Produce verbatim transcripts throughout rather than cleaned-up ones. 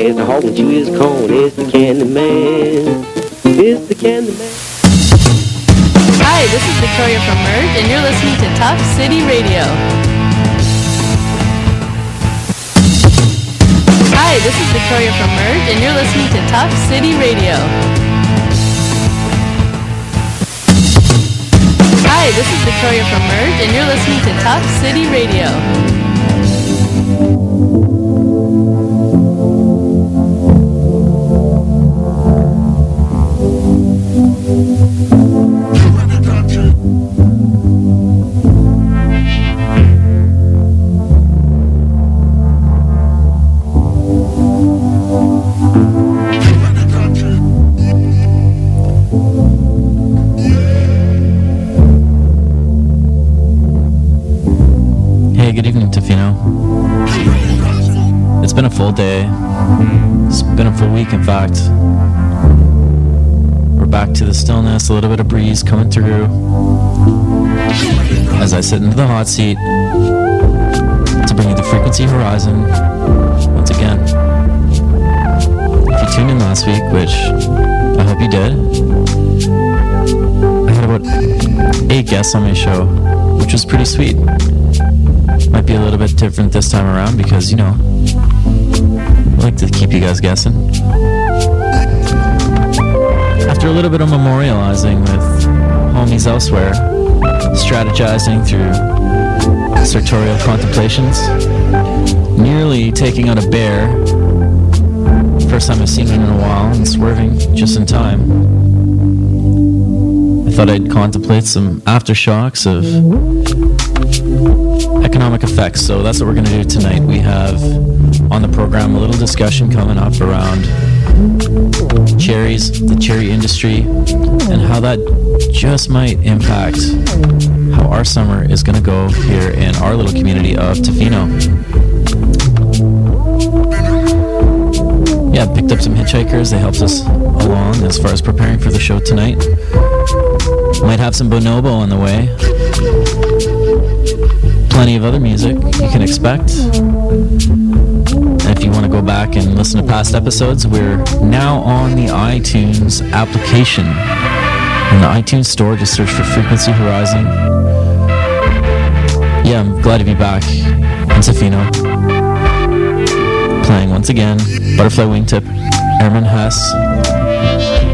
And the heart with you is cold. It's the Candy Man. It's the Candy Man. Hi, this is Victoria from Merge, and you're listening to Tough City Radio. Hi, this is Victoria from Merge, and you're listening to Tough City Radio. Hi, this is Victoria from Merge, and you're listening to Tough City Radio. It's been a full day. It's been a full week, in fact. We're back to the stillness, a little bit of breeze coming through as I sit into the hot seat to bring you the Frequency Horizon once again. If you tuned in last week, which I hope you did, I had about eight guests on my show, which was pretty sweet. Might be a little bit different this time around because, you know, I like to keep you guys guessing. After a little bit of memorializing with homies elsewhere, strategizing through sartorial contemplations, nearly taking out a bear, first time I've seen one in a while, and swerving just in time, I thought I'd contemplate some aftershocks of economic effects. So that's what we're going to do tonight. We have on the program a little discussion coming up around cherries, the cherry industry, and how that just might impact how our summer is going to go here in our little community of Tofino. Yeah, picked up some hitchhikers. They helped us along as far as preparing for the show tonight. Might have some Bonobo on the way. Plenty of other music you can expect. If you want to go back and listen to past episodes, we're now on the iTunes application. In the iTunes store, just search for Frequency Horizon. Yeah, I'm glad to be back in Tofino. Playing once again, Butterfly Wingtip, Armin Hess,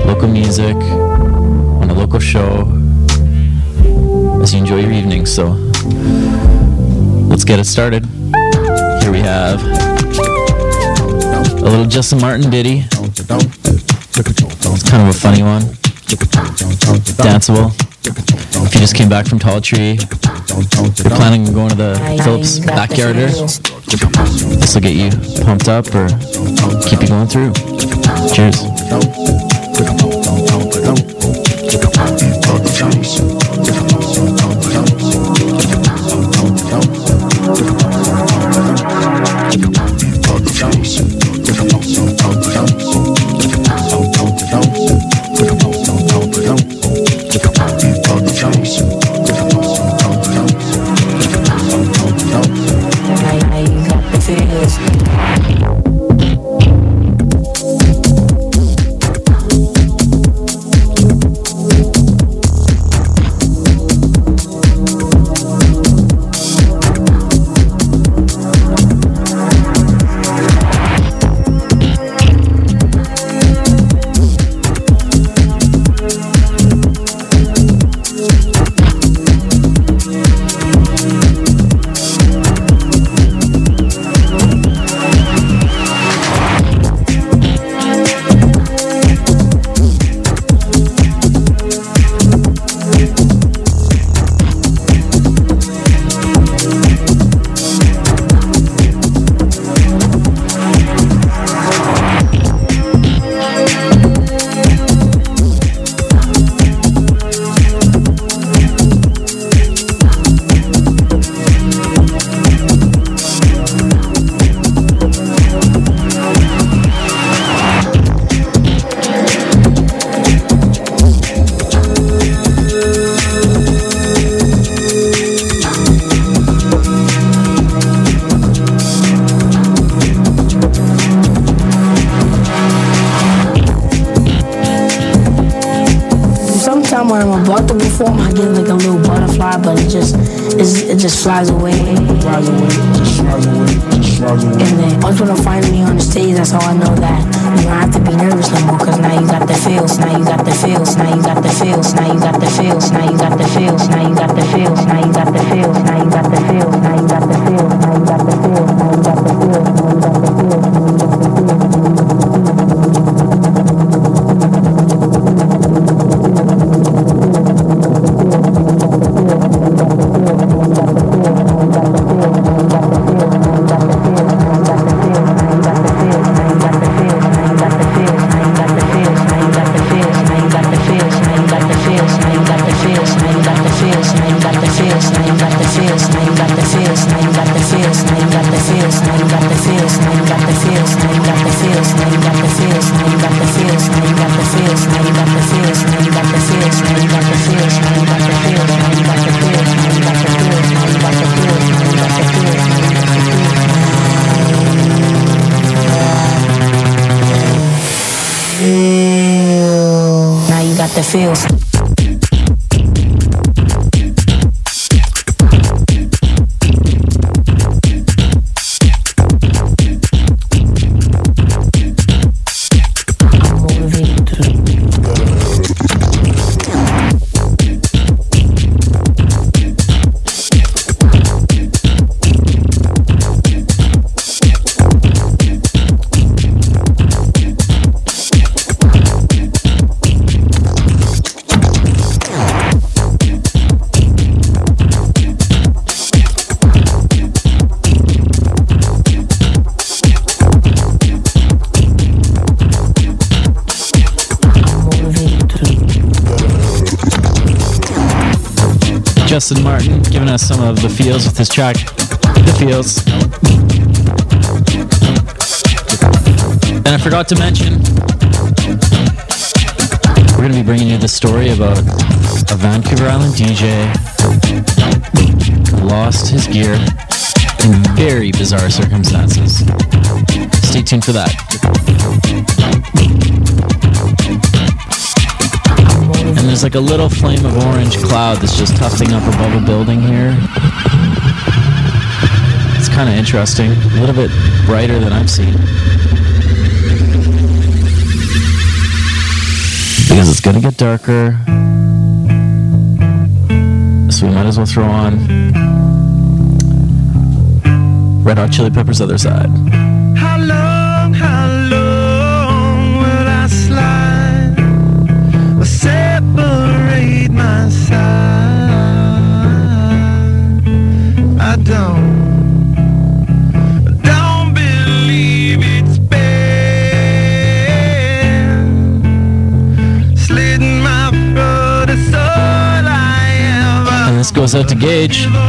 local music, on a local show, as you enjoy your evening. So, let's get it started. Here we have a little Justin Martin ditty. It's kind of a funny one. Danceable. If you just came back from Tall Tree, you're planning on going to the Phillips Backyarder, this will get you pumped up or keep you going through. Cheers. time I bought them before, I get like a little butterfly, but it just it's, it just flies away. It flies away, just flies away, just flies away. And then once when I find me on the stage, that's how I know that you don't have to be nervous no more, cause now you got the feels, now you got the feels, now you got the feels, now you got the feels, now you got the feels, now you got the feels, now you got the feels, now you got the feels, now you got the feels, now you got the feels, now you got the feels, now you got the feels, now you got the feels. Feels. Justin Martin giving us some of The Feels with his track, The Feels. And I forgot to mention, we're going to be bringing you the story about a Vancouver Island D J who lost his gear in very bizarre circumstances. Stay tuned for that. And there's like a little flame of orange cloud that's just tufting up above a building here. It's kind of interesting. A little bit brighter than I've seen. Because it's going to get darker. So we might as well throw on Red Hot Chili Peppers' Other Side. How long, how long will I slide? Or say separate my side. I don't and this goes out to Gage. Yeah.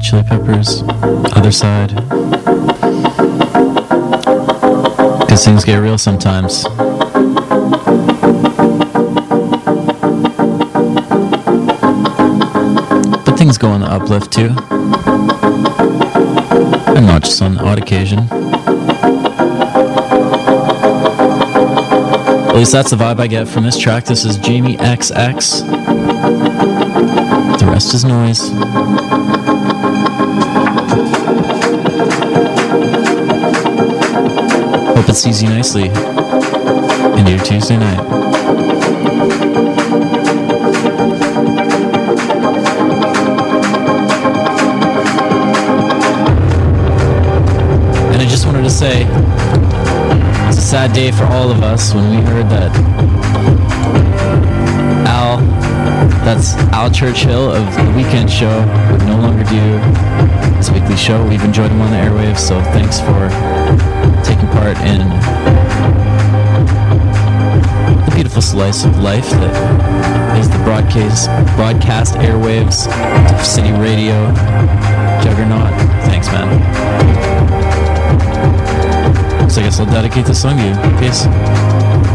Hot Chili Peppers, Other Side. Because things get real sometimes. But things go on the uplift too. And not just on odd occasion. At least that's the vibe I get from this track. This is Jamie X X. The rest is noise. Hope it sees you nicely into your Tuesday night. To say it's a sad day for all of us when we heard that Al that's Al Churchill of The Weekend Show would no longer do this weekly show. We've enjoyed him on the airwaves, so thanks for taking part in the beautiful slice of life that is the broadcast broadcast airwaves, Tough City Radio, Juggernaut. Thanks, man. So I guess I'll dedicate this song to you. Peace. Thank you.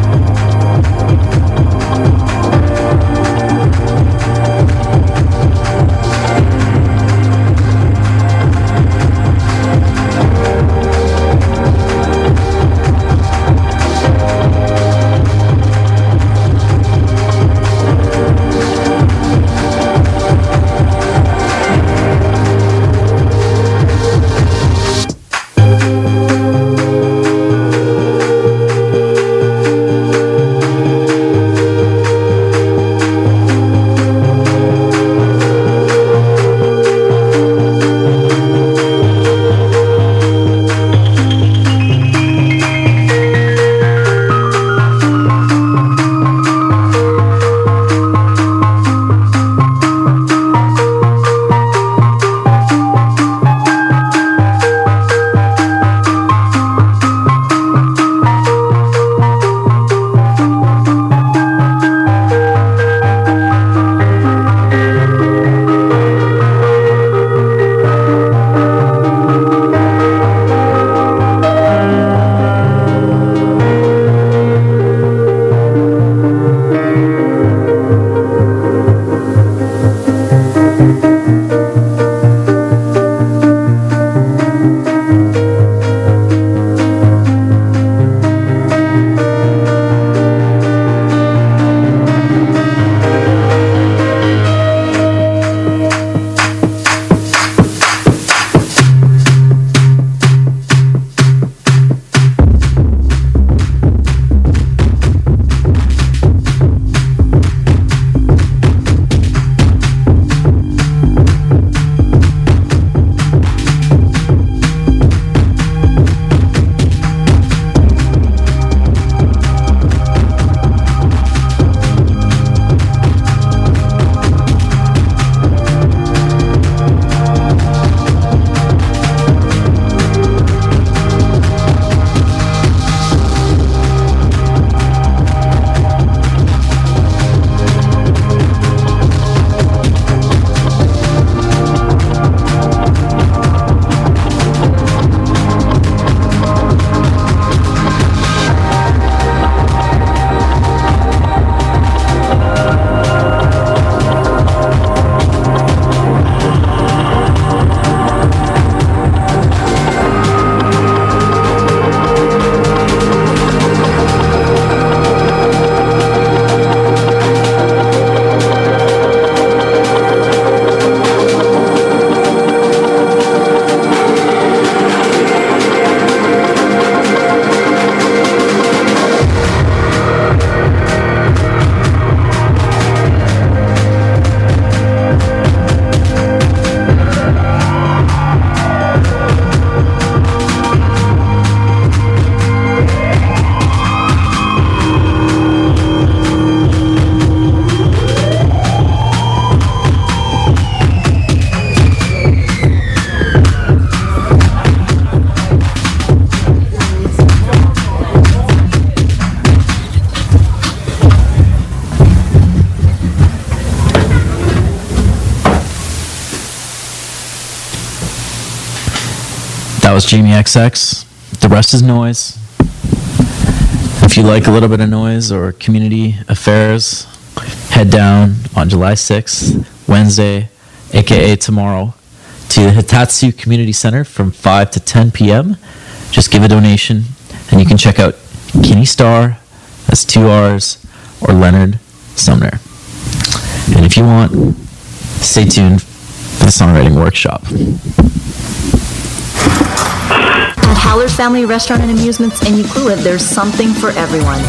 That was Jamie X X. The rest is noise. If you like a little bit of noise or community affairs, head down on July sixth, Wednesday, aka tomorrow, to the Hitatsu Community Center from five to ten p.m. Just give a donation, and you can check out Kenny Starr, that's two R's, or Leonard Sumner. And if you want, stay tuned for the songwriting workshop. At Howler's Family Restaurant and Amusements in Euclid, there's something for everyone.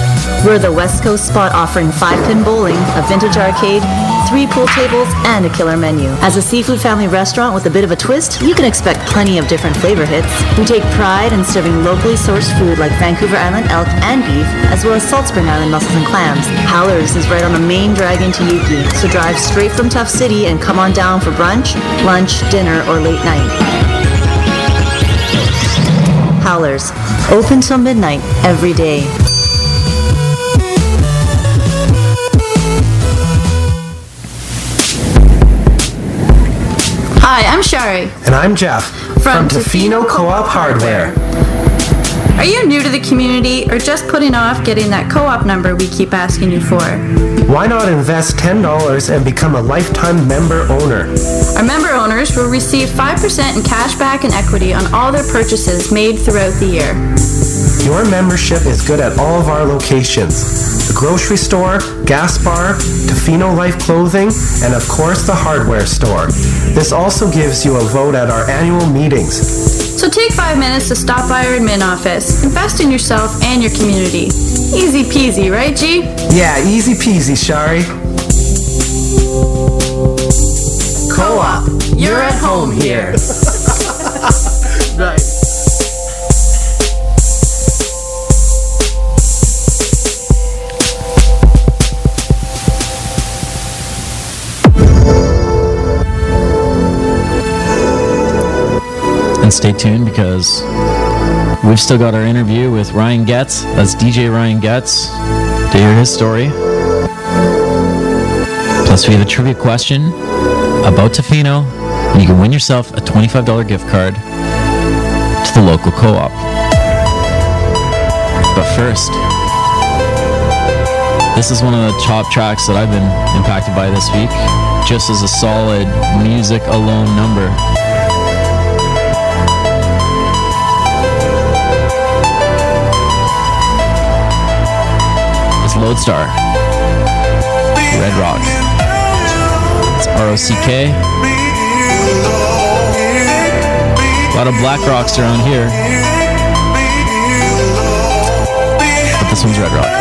We're the West Coast spot offering five-pin bowling, a vintage arcade, three pool tables, and a killer menu. As a seafood family restaurant with a bit of a twist, you can expect plenty of different flavor hits. We take pride in serving locally sourced food like Vancouver Island elk and beef, as well as Salt Spring Island mussels and clams. Howler's is right on the main drag into Yuki, so drive straight from Tough City and come on down for brunch, lunch, dinner, or late night. Howlers, open till midnight every day. Hi, I'm Shari. And I'm Jeff from, from Tofino Co-op Hardware. Are you new to the community or just putting off getting that co-op number we keep asking you for? Why not invest ten dollars and become a lifetime member owner? Our member owners will receive five percent in cash back and equity on all their purchases made throughout the year. Your membership is good at all of our locations. The grocery store, gas bar, Tofino Life Clothing, and of course the hardware store. This also gives you a vote at our annual meetings. So take five minutes to stop by our admin office. Invest in yourself and your community. Easy peasy, right, G? Yeah, easy peasy, Shari. Co-op, you're at home here. Nice. And stay tuned because we've still got our interview with Ryan Goetz. That's D J Ryan Goetz, to hear his story. Plus, we have a trivia question about Tofino, and you can win yourself a twenty-five dollars gift card to the local co-op. But first, this is one of the top tracks that I've been impacted by this week, just as a solid music alone number. Lodestar, Red Rock, it's R O C K, a lot of black rocks around here, but this one's Red Rock.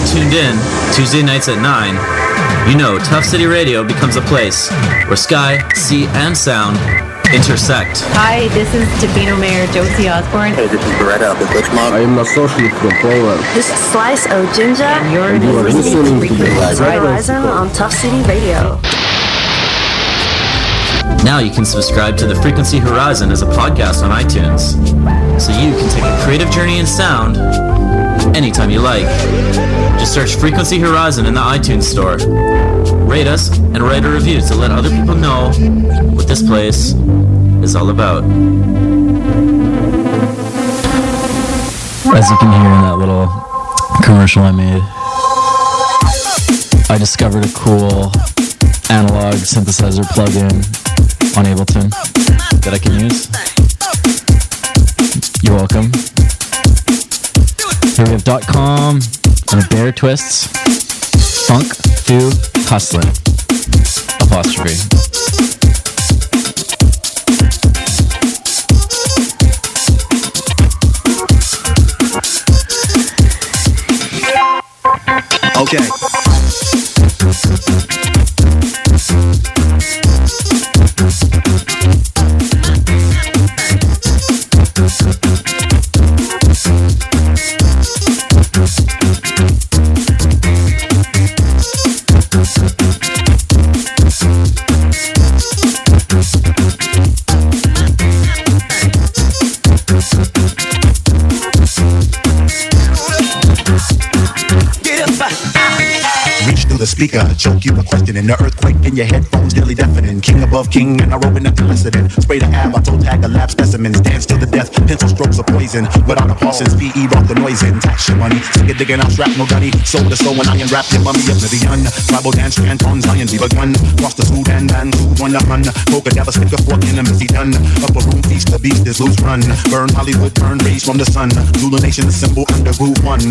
being tuned in Tuesday nights at nine, you know Tough City Radio becomes a place where sky, sea, and sound intersect. Hi, this is Tofino Mayor Josie Osborne. Hey, this is Beretta with Richmond. I am a socialist from Poland. This is Slice O Ginger. And you're and you are listening, listening to Frequency Horizon on Tough City Radio. Now you can subscribe to the Frequency Horizon as a podcast on iTunes, so you can take a creative journey in sound anytime you like. Just search Frequency Horizon in the iTunes store. Rate us and write a review to let other people know what this place is all about. As you can hear in that little commercial I made, I discovered a cool analog synthesizer plugin on Ableton that I can use. You're welcome. Here we have .com and a Bear Twists, Funk Fu Hustlin', apostrophe. Speaker, choke you a question in the earthquake in your headphones, daily deafening. King above king, and I rope in the incident. Spray the ab, I toe tag a lab specimen. Dance to the death, pencil strokes of poison. Without a Parsons, P E brought the noise in. Tax your money, stick it digging out, shrapnel gunny. Soul to soul, and I wrap your mummy up to the un. Tribal dance, cantons, lions, beaver gun. Cross the food and man, food one, a hun. Poker, never stick a fork in a messy done. Up a room, feast the beast, this loose run. Burn Hollywood, burn rays from the sun. Lulination, the symbol under groove one.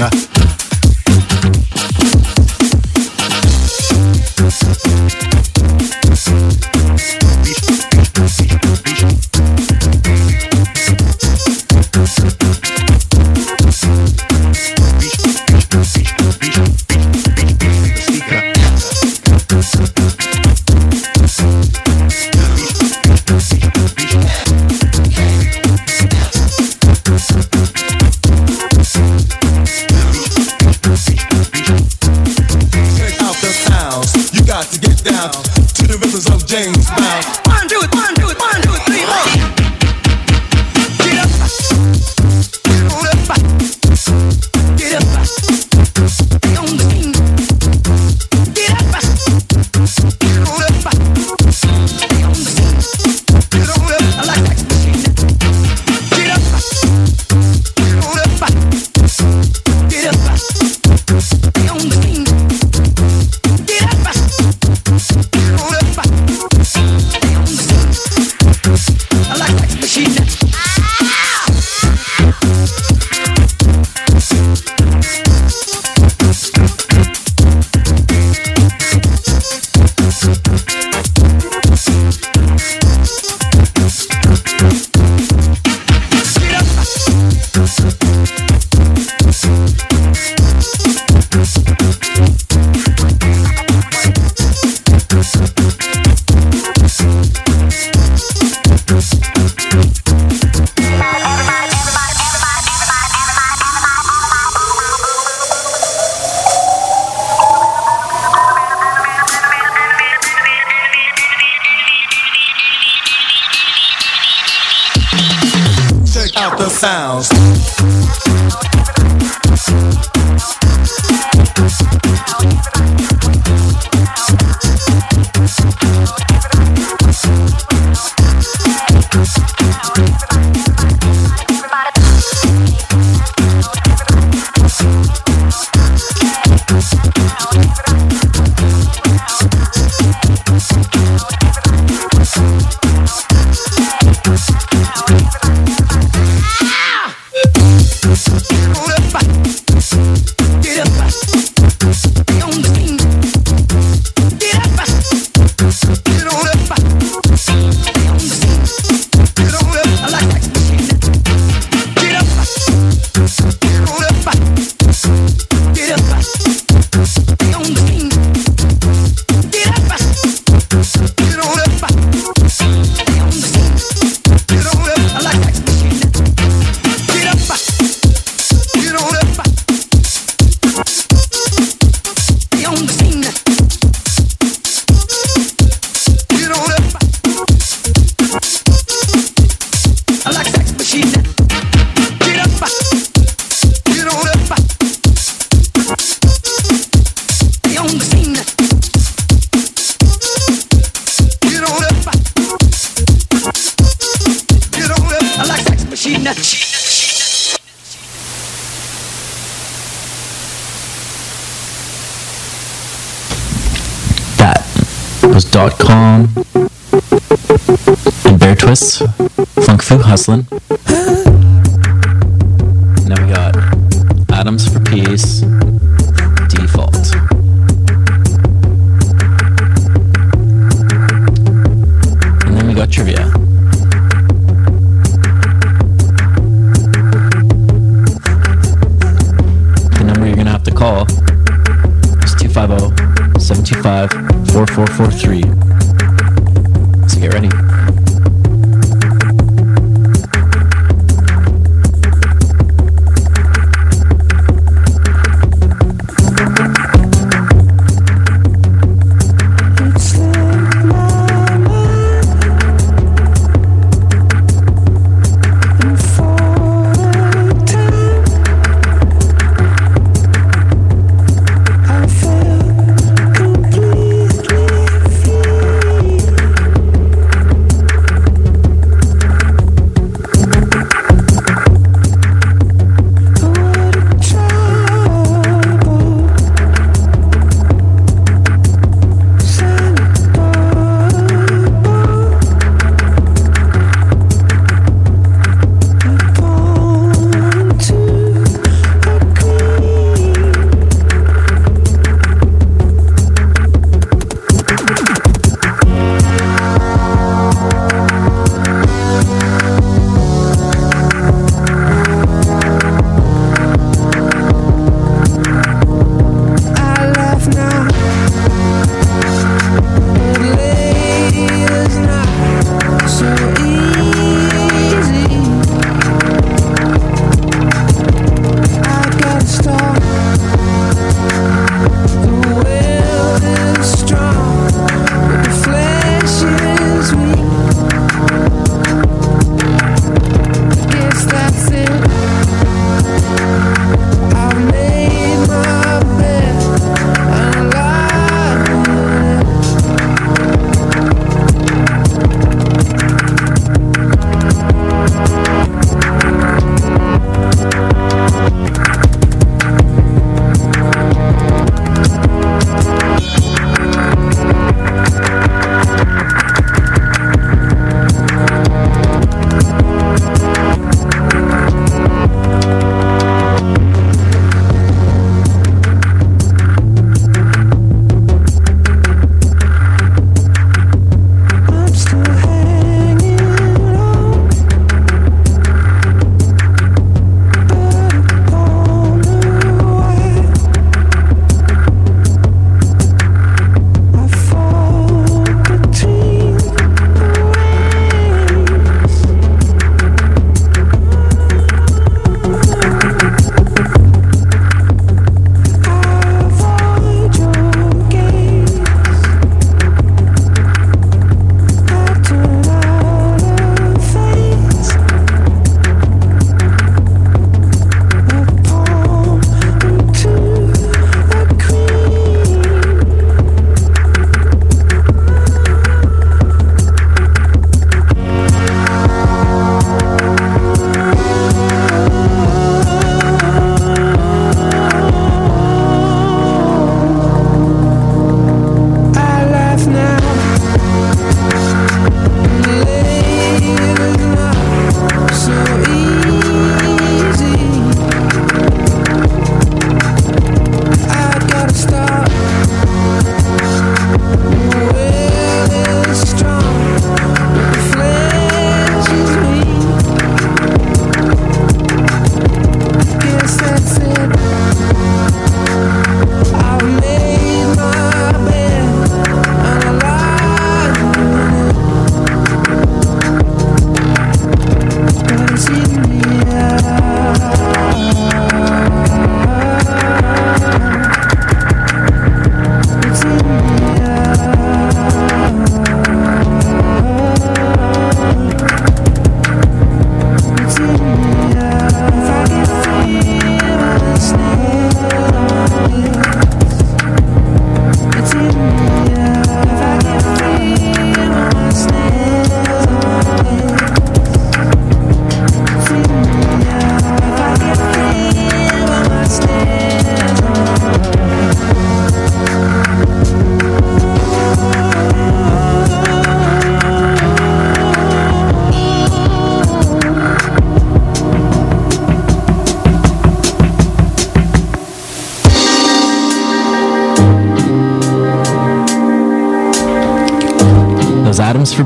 Bear Twitters dot com. And Bear Twists, Funk Foo Hustlin'. Now we got Atoms for Peace, Default. And then we got Trivia. The number you're gonna have to call is two five zero, seven two five, four four four three. So get ready.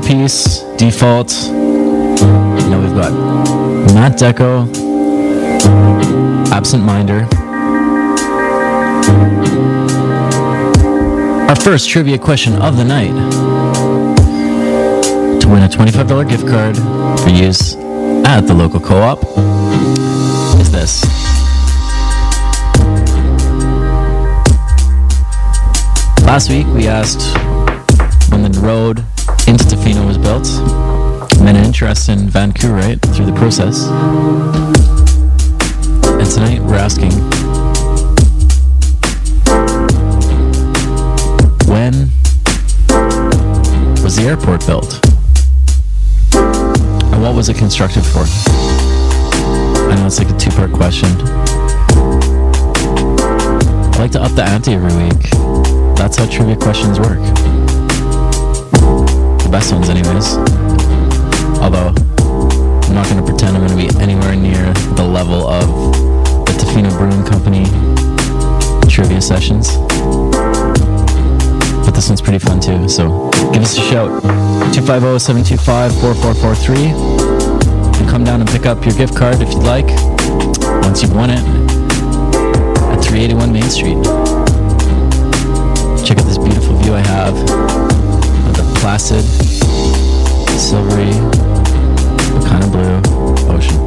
for Peace, Default. You know, we've got Matt Deco, Absent Minder. Our first trivia question of the night. To win a twenty-five dollars gift card for use at the local co-op is this. Last week we asked when the road into Tofino was built. Men an interest in Vancouverite through the process. And tonight we're asking, when was the airport built? And what was it constructed for? I know it's like a two-part question. I like to up the ante every week. That's how trivia questions work. The best ones anyways. Although, I'm not going to pretend I'm going to be anywhere near the level of the Tofino Brewing Company trivia sessions. But this one's pretty fun too, so give us a shout. two five zero, seven two five, four four four three. And come down and pick up your gift card if you'd like, once you've won it, at three eighty-one Main Street. Check out this beautiful view I have of the placid, silvery, kind of blue ocean.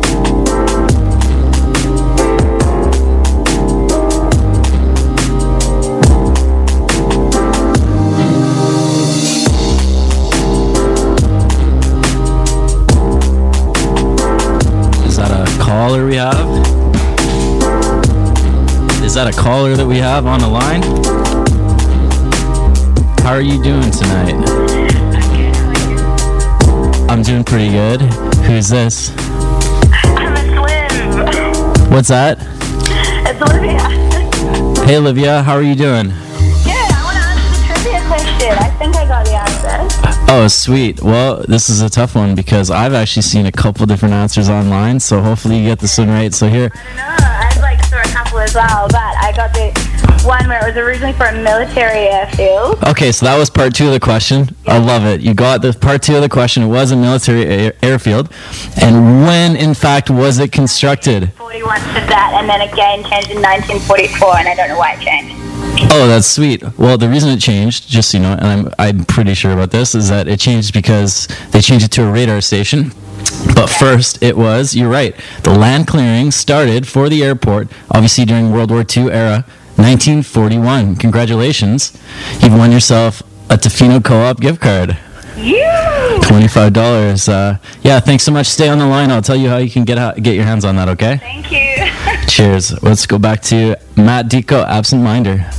We have is that a caller that we have on the line? How are you doing tonight? I'm doing pretty good. Who's this? It's Liv. What's that? It's Olivia. Hey Olivia, how are you doing? Good. I want to answer the trivia question. I think I got the answer. Oh, sweet. Well, this is a tough one because I've actually seen a couple different answers online, so hopefully you get this one right. So here. I don't know. I'd like to throw a couple as well, but I got the one where it was originally for a military airfield. Okay, so that was part two of the question. Yeah. I love it. You got the part two of the question. It was a military air- airfield. And when, in fact, was it constructed? forty-one for that, and then again changed in nineteen forty-four, and I don't know why it changed. Oh, that's sweet. Well, the reason it changed, just so you know, and I'm I'm pretty sure about this, is that it changed because they changed it to a radar station. But first, it was, you're right, the land clearing started for the airport, obviously during World War Two era, nineteen forty-one. Congratulations. You've won yourself a Tofino Co-op gift card. Yeah. twenty-five dollars. Uh, yeah, thanks so much. Stay on the line. I'll tell you how you can get out, get your hands on that, okay? Thank you. Cheers. Let's go back to Matt Deco, Absent Minder.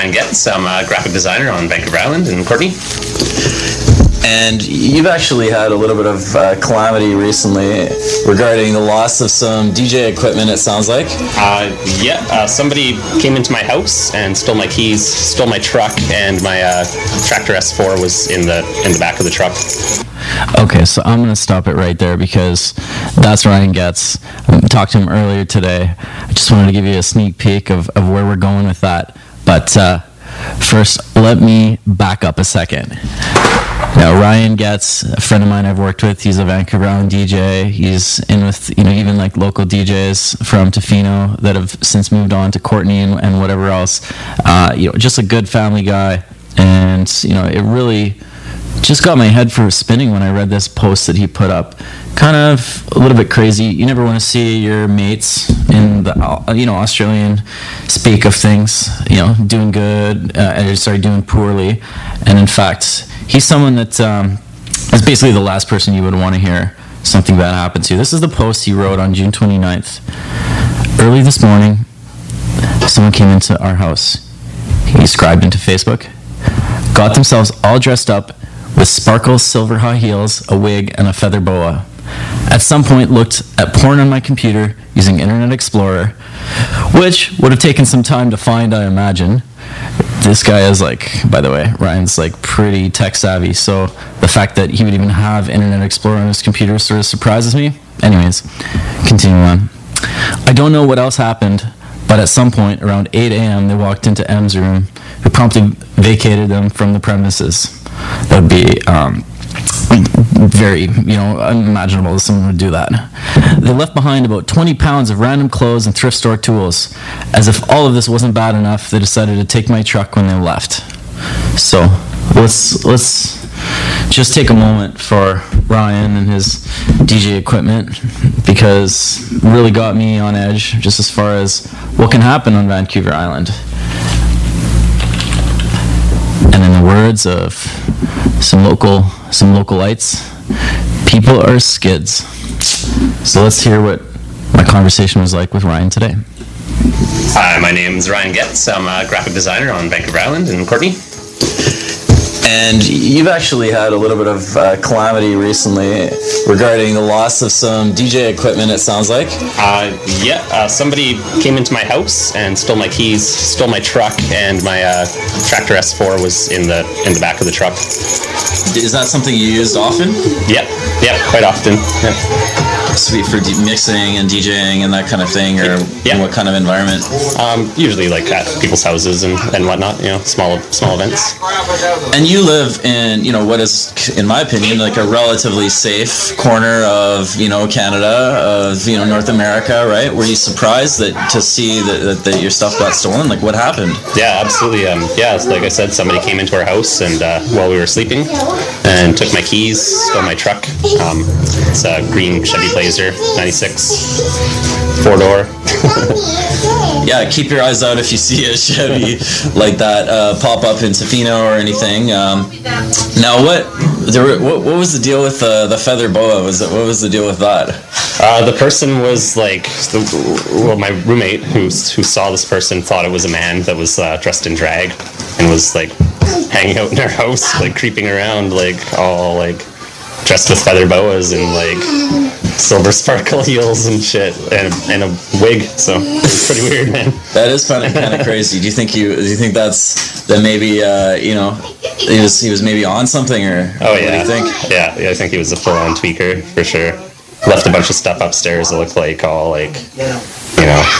Ryan Goetz. I'm a graphic designer on Vancouver Island in Courtney. And you've actually had a little bit of uh, calamity recently regarding the loss of some D J equipment, it sounds like. Uh, yeah, uh, somebody came into my house and stole my keys, stole my truck, and my uh, tractor S four was in the in the back of the truck. Okay, so I'm going to stop it right there because that's Ryan Goetz. I talked to him earlier today. I just wanted to give you a sneak peek of, of where we're going with that. But uh, first, let me back up a second. Now, Ryan Goetz, a friend of mine I've worked with, he's a Vancouver Island D J. He's in with, you know, even like local D Js from Tofino that have since moved on to Courtney and, and whatever else. Uh, you know, just a good family guy. And, you know, it really just got my head for spinning when I read this post that he put up. Kind of a little bit crazy. You never want to see your mates in the, you know, Australian speak of things, you know, doing good, uh, sorry, doing poorly. And in fact, he's someone that um, is basically the last person you would want to hear something bad happen to. This is the post he wrote on June twenty-ninth. Early this morning, someone came into our house. He scribed into Facebook, got themselves all dressed up with sparkle silver high heels, a wig, and a feather boa. At some point looked at porn on my computer using Internet Explorer, which would have taken some time to find, I imagine. This guy is like, by the way, Ryan's like pretty tech savvy, so the fact that he would even have Internet Explorer on his computer sort of surprises me. Anyways, continue on. I don't know what else happened, but at some point around eight a.m. they walked into M's room, who promptly vacated them from the premises. That would be um, very, you know, unimaginable that someone would do that. They left behind about twenty pounds of random clothes and thrift store tools. As if all of this wasn't bad enough, they decided to take my truck when they left. So let's let's just take a moment for Ryan and his D J equipment, because it really got me on edge just as far as what can happen on Vancouver Island. And in the words of some local some localites, people are skids. So let's hear what my conversation was like with Ryan today. Hi, my name's Ryan Goetz. I'm a graphic designer on Vancouver Island in Courtney. And you've actually had a little bit of uh, calamity recently regarding the loss of some D J equipment, it sounds like. Uh, yeah, uh, somebody came into my house and stole my keys, stole my truck, and my uh, tractor S four was in the in the back of the truck. Is that something you used often? Yep, yep, quite often. Yep. Sweet for de- mixing and DJing and that kind of thing, or yeah. In what kind of environment? Um, usually like at people's houses and, and whatnot, you know, small small events. And you live in, you know, what is, in my opinion, like a relatively safe corner of, you know, Canada, of, you know, North America, right? Were you surprised that to see that, that, that your stuff got stolen? Like, what happened? Yeah, absolutely. Um, yeah, like I said, somebody came into our house and uh, while we were sleeping and took my keys, stole my truck. Um, it's a green Chevy Blazer. Laser, ninety-six, four-door. Yeah, keep your eyes out if you see a Chevy like that uh, pop up in Tofino or anything. Um, now, what, there were, what what was the deal with uh, the feather boa? Was it, what was the deal with that? Uh, the person was like, the, well, my roommate who who saw this person thought it was a man that was uh, dressed in drag and was like hanging out in our house, like creeping around, like all like dressed with feather boas and like silver sparkle heels and shit, and a, and a wig. So it's pretty weird, man. That is kind of kind of crazy. Do you think you do you think that's that maybe uh, you know he was he was maybe on something or? Oh yeah. What do you think? Yeah, yeah. I think he was a full-on tweaker for sure. Left a bunch of stuff upstairs that looked like all like you know.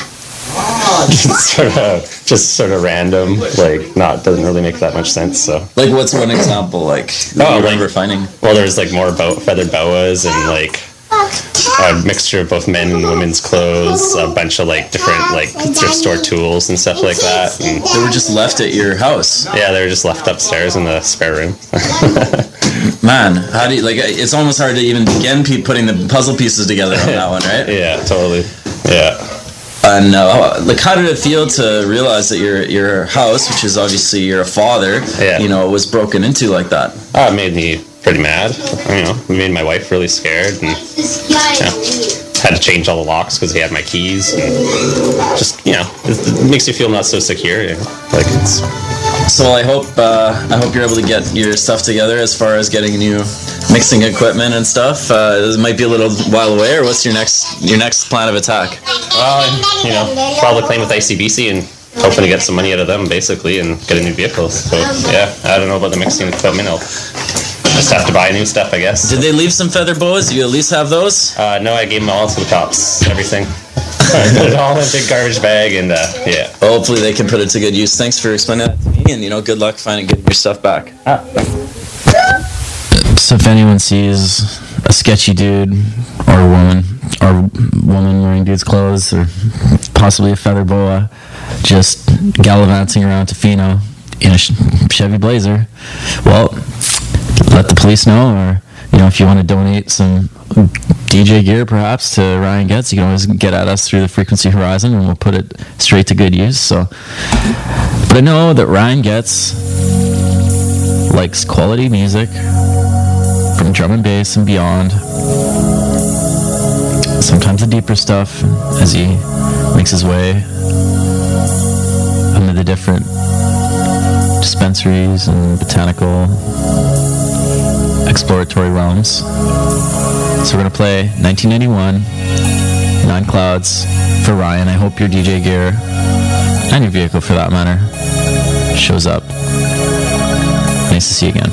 Just sort of, just sort of random, like not doesn't really make that much sense. So, like, what's one example? Like, oh, you remember like, finding? Well, there's like more bo- feathered boas and like a mixture of both men and women's clothes, a bunch of like different like thrift store tools and stuff like that. And they were just left at your house. Yeah, they were just left upstairs in the spare room. Man, how do you like? It's almost hard to even begin putting the puzzle pieces together on that one, right? Yeah, totally. Yeah. And uh, like, how did it feel to realize that your your house, which is obviously you're a father, yeah. you know, was broken into like that? Oh, it made me pretty mad. You know, it made my wife really scared, and you know, had to change all the locks because he had my keys. And just you know, it, it makes you feel not so secure. You know? Like it's. Yes, well, I hope uh, I hope you're able to get your stuff together as far as getting new mixing equipment and stuff. Uh, this might be a little while away, or what's your next your next plan of attack? Well, you know, probably playing with I C B C and hoping to get some money out of them, basically, and get a new vehicle. So, yeah, I don't know about the mixing equipment. I'll just have to buy new stuff, I guess. Did they leave some feather boas? Do you at least have those? Uh, no, I gave them all to the cops, everything. Put it all in a big garbage bag, and uh, yeah. Well, hopefully they can put it to good use. Thanks for explaining that to me, and, you know, good luck finding getting your stuff back. Ah. So if anyone sees a sketchy dude or a woman, or woman wearing dude's clothes, or possibly a feather boa, just gallivanting around Tofino in a Chevy Blazer, well, let the police know, or, you know, if you want to donate some D J gear, perhaps, to Ryan Goetz, you can always get at us through the Frequency Horizon, and we'll put it straight to good use. So, but I know that Ryan Goetz likes quality music from drum and bass and beyond. Sometimes the deeper stuff as he makes his way into the different dispensaries and botanical exploratory realms. So we're going to play nineteen ninety-one, Nine Clouds for Ryan. I hope your D J gear, and your vehicle for that matter, shows up. Nice to see you again.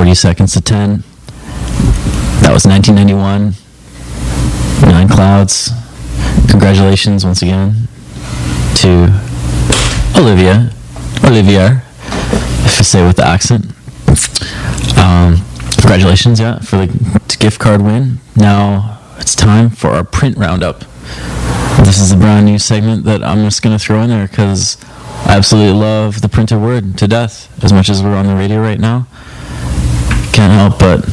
forty seconds to ten. That was nineteen ninety-one. Nine Clouds. Congratulations once again to Olivia. Olivia, if I say with the accent. Um, congratulations, yeah, for the gift card win. Now it's time for our print roundup. This is a brand new segment that I'm just going to throw in there because I absolutely love the printed word to death. As much as we're on the radio right now, can't help but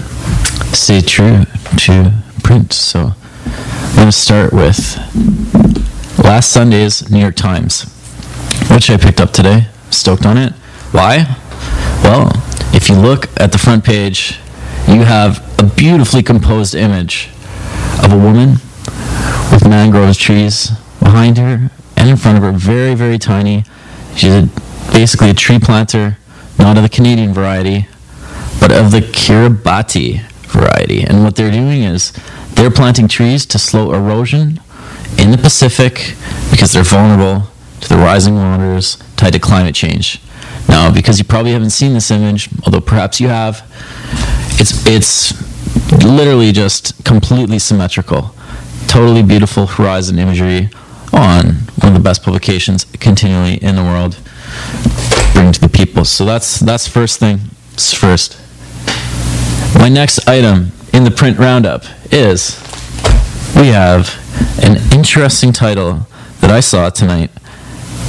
stay true to print. So I'm going to start with last Sunday's New York Times, which I picked up today. Stoked on it. Why? Well, if you look at the front page, you have a beautifully composed image of a woman with mangrove trees behind her and in front of her, very, very tiny. She's a, basically a tree planter, not of the Canadian variety, but of the Kiribati variety. And what they're doing is they're planting trees to slow erosion in the Pacific because they're vulnerable to the rising waters tied to climate change. Now, because you probably haven't seen this image, although perhaps you have, it's it's literally just completely symmetrical. Totally beautiful horizon imagery on one of the best publications continually in the world, bring to the people. So that's that's first thing. It's first. My next item in the print roundup is we have an interesting title that I saw tonight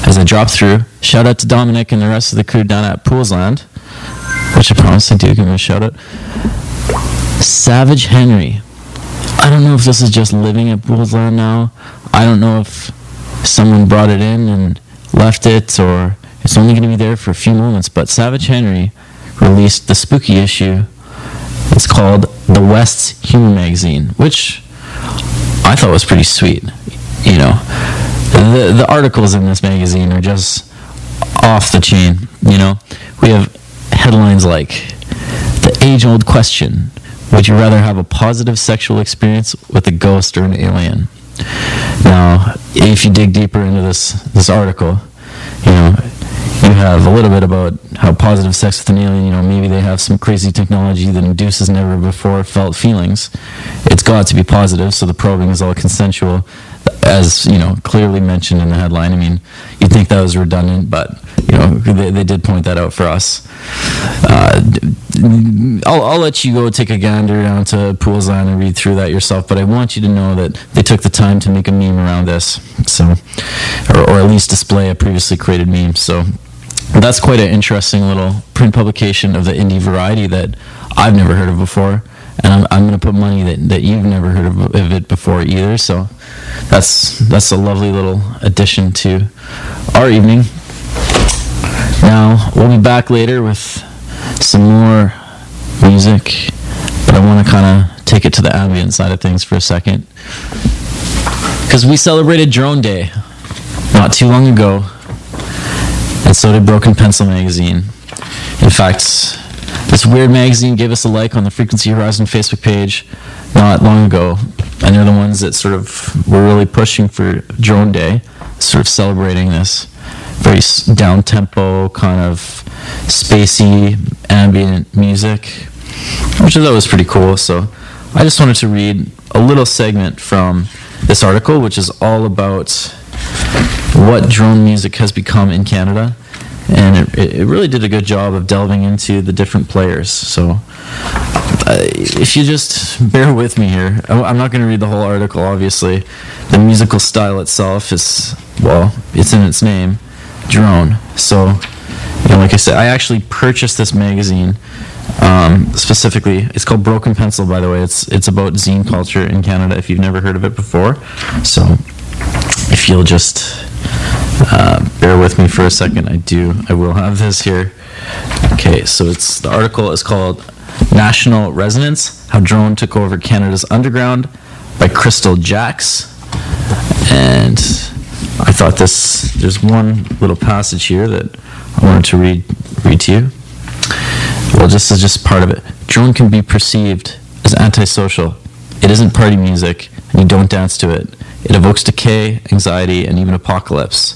as I dropped through. Shout out to Dominic and the rest of the crew down at Poolsland, which I promise I do give him a shout out. Savage Henry. I don't know if this is just living at Poolsland now. I don't know if someone brought it in and left it, or it's only going to be there for a few moments. But Savage Henry released the spooky issue. It's called The West's Human Magazine, which I thought was pretty sweet. You know, the the articles in this magazine are just off the chain. You know, we have headlines like the age-old question: would you rather have a positive sexual experience with a ghost or an alien? Now, if you dig deeper into this this article, you know, you have a little bit about how positive sex with an alien, you know, maybe they have some crazy technology that induces never before felt feelings. It's got to be positive, so the probing is all consensual, as, you know, clearly mentioned in the headline. I mean, you'd think that was redundant, but, you know, they, they did point that out for us. Uh, I'll, I'll let you go take a gander down to Poolsland and read through that yourself, but I want you to know that they took the time to make a meme around this, so, or, or at least display a previously created meme. So that's quite an interesting little print publication of the indie variety that I've never heard of before. And I'm, I'm going to put money that, that you've never heard of, of it before either. So that's that's a lovely little addition to our evening. Now, we'll be back later with some more music, but I want to kind of take it to the ambient side of things for a second, because we celebrated Drone Day not too long ago, and so did Broken Pencil magazine. In fact, this weird magazine gave us a like on the Frequency Horizon Facebook page not long ago, and they're the ones that sort of were really pushing for Drone Day, sort of celebrating this very down-tempo, kind of spacey, ambient music, which I thought was pretty cool. So I just wanted to read a little segment from this article, which is all about what drone music has become in Canada. And it, it really did a good job of delving into the different players. So uh, if you just bear with me here, I'm not going to read the whole article, obviously. The musical style itself is, well, it's in its name, drone. So, you know, like I said, I actually purchased this magazine um, specifically. It's called Broken Pencil, by the way. It's, it's about zine culture in Canada, if you've never heard of it before. So if you'll just... Uh, bear with me for a second. I do. I will have this here. Okay, so it's the article is called "National Resonance: How Drone Took Over Canada's Underground" by Crystal Jacks. And I thought this. There's one little passage here that I wanted to read read to you. Well, this is just part of it. Drone can be perceived as antisocial. It isn't party music, and you don't dance to it. It evokes decay, anxiety, and even apocalypse.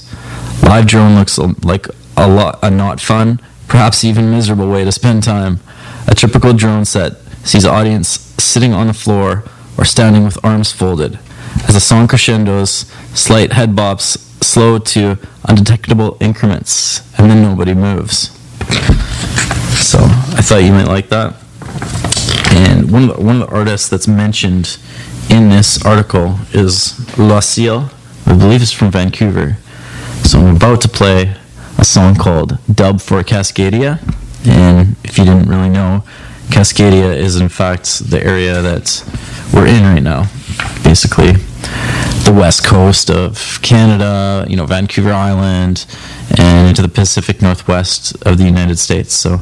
Live drone looks like a lot a not fun, perhaps even miserable way to spend time. A A typical drone set sees the audience sitting on the floor or standing with arms folded. As the song crescendos, slight head bops slow to undetectable increments, and then nobody moves. So I thought you might like that. And one of the, one of the artists that's mentioned in this article is Loscil, I believe is from Vancouver. So I'm about to play a song called Dub for Cascadia. And if you didn't really know, Cascadia is in fact the area that we're in right now, basically. The west coast of Canada, you know, Vancouver Island, and into the Pacific Northwest of the United States. So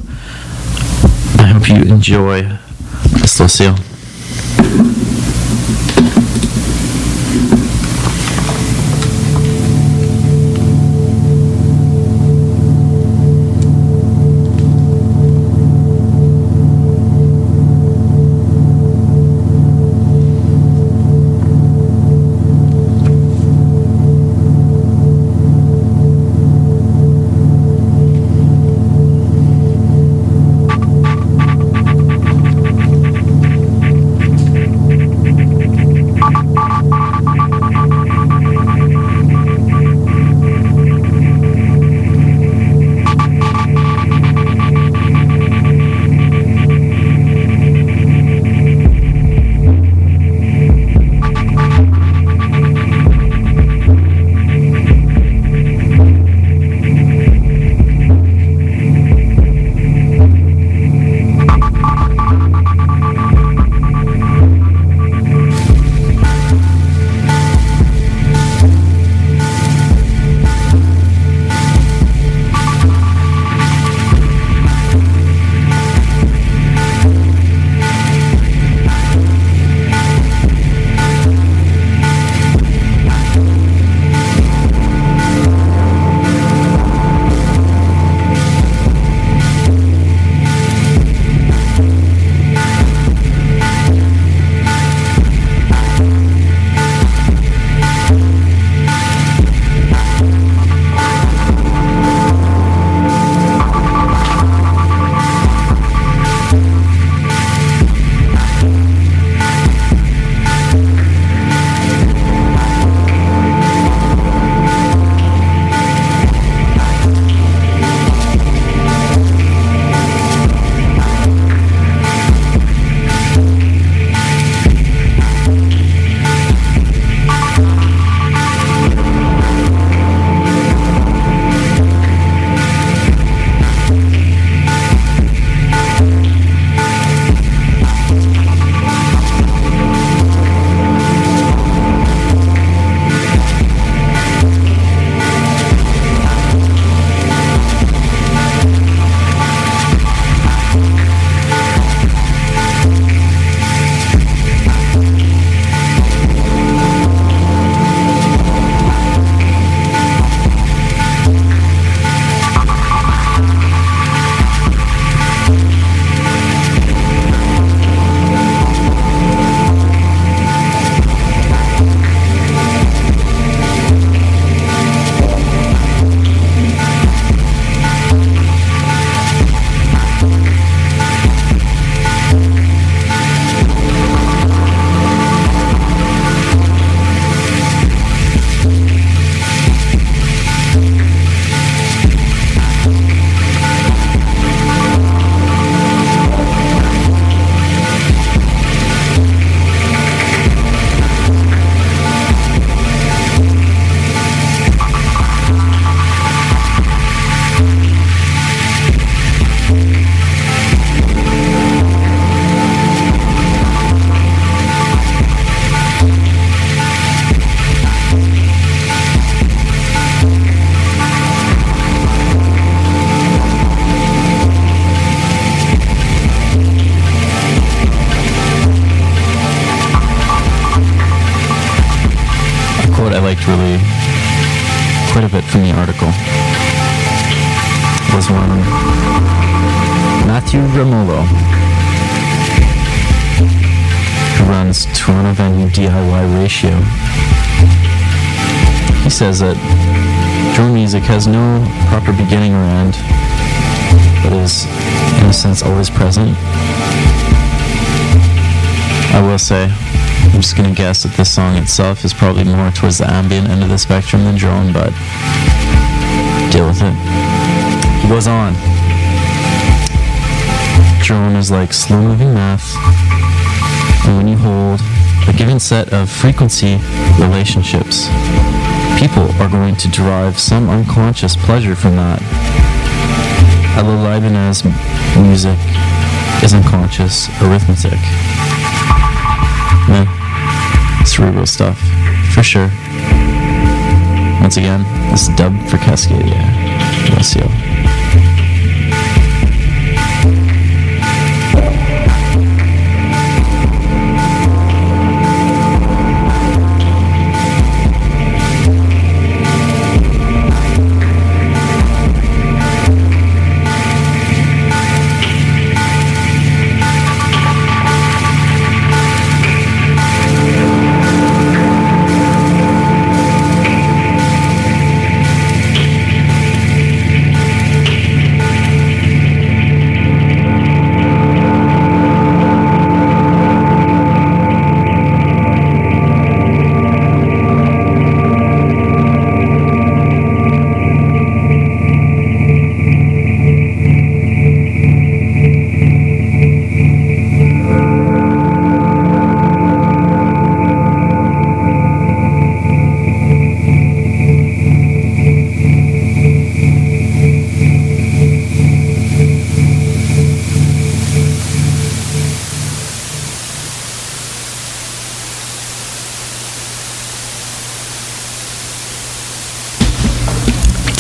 I hope you enjoy this Loscil. Says that drone music has no proper beginning or end. that is, in a sense, always present. I will say, I'm just going to guess that this song itself is probably more towards the ambient end of the spectrum than drone, but deal with it. He goes on. Drone is like slow-moving math, and when you hold a given set of frequency relationships, people are going to derive some unconscious pleasure from that. Alolibanez music is unconscious arithmetic. Meh. Cerebral stuff, for sure. Once again, this is dub for Cascadia. Loscil.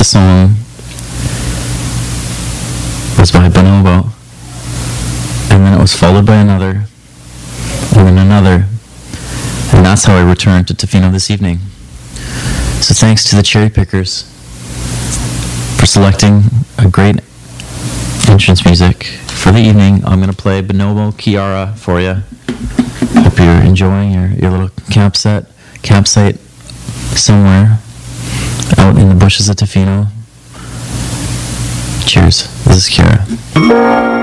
Song was by Bonobo, and then it was followed by another, and then another, and that's how I returned to Tofino this evening. So thanks to the cherry pickers for selecting a great entrance music for the evening. I'm going to play Bonobo Chiara for you. Hope you're enjoying your, your little campsite, campsite somewhere out in the bushes of Tofino. Cheers. This is Chiara.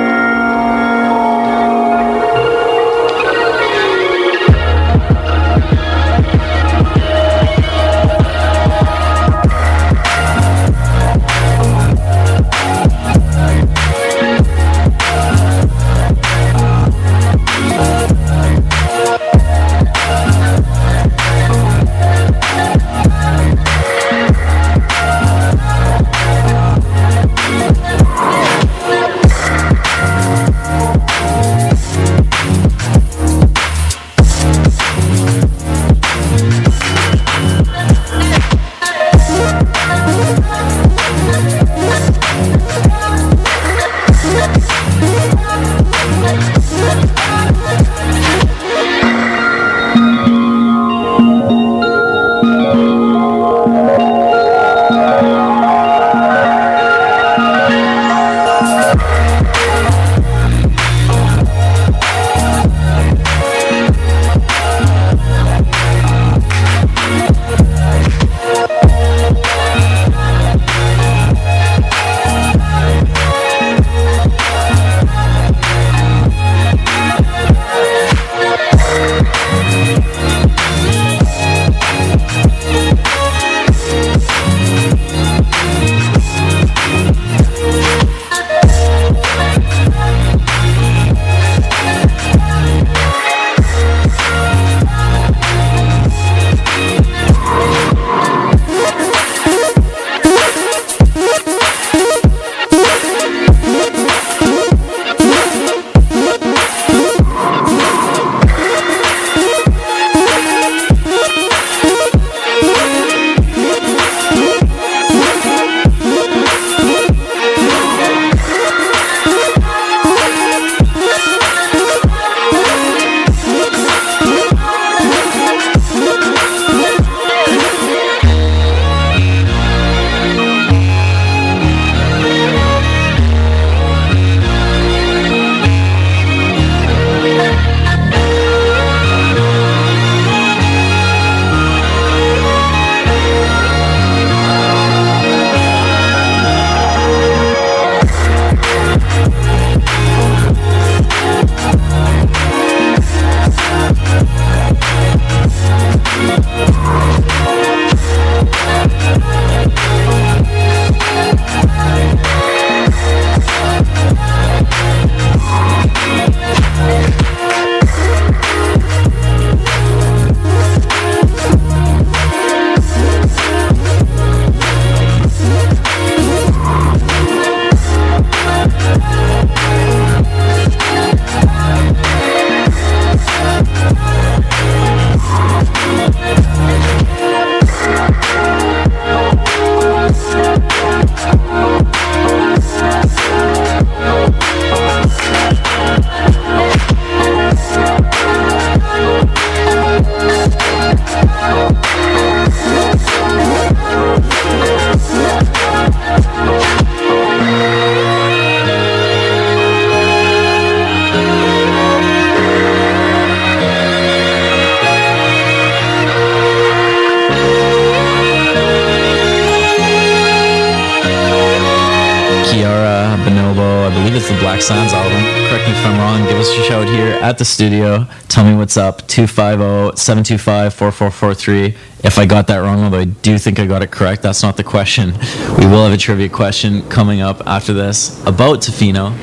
I believe it's the Black Sands album. Correct me if I'm wrong. Give us a shout here at the studio. Tell me what's up. two five zero, seven two five, four four four three. If I got that wrong, although I do think I got it correct, that's not the question. We will have a trivia question coming up after this about Tofino.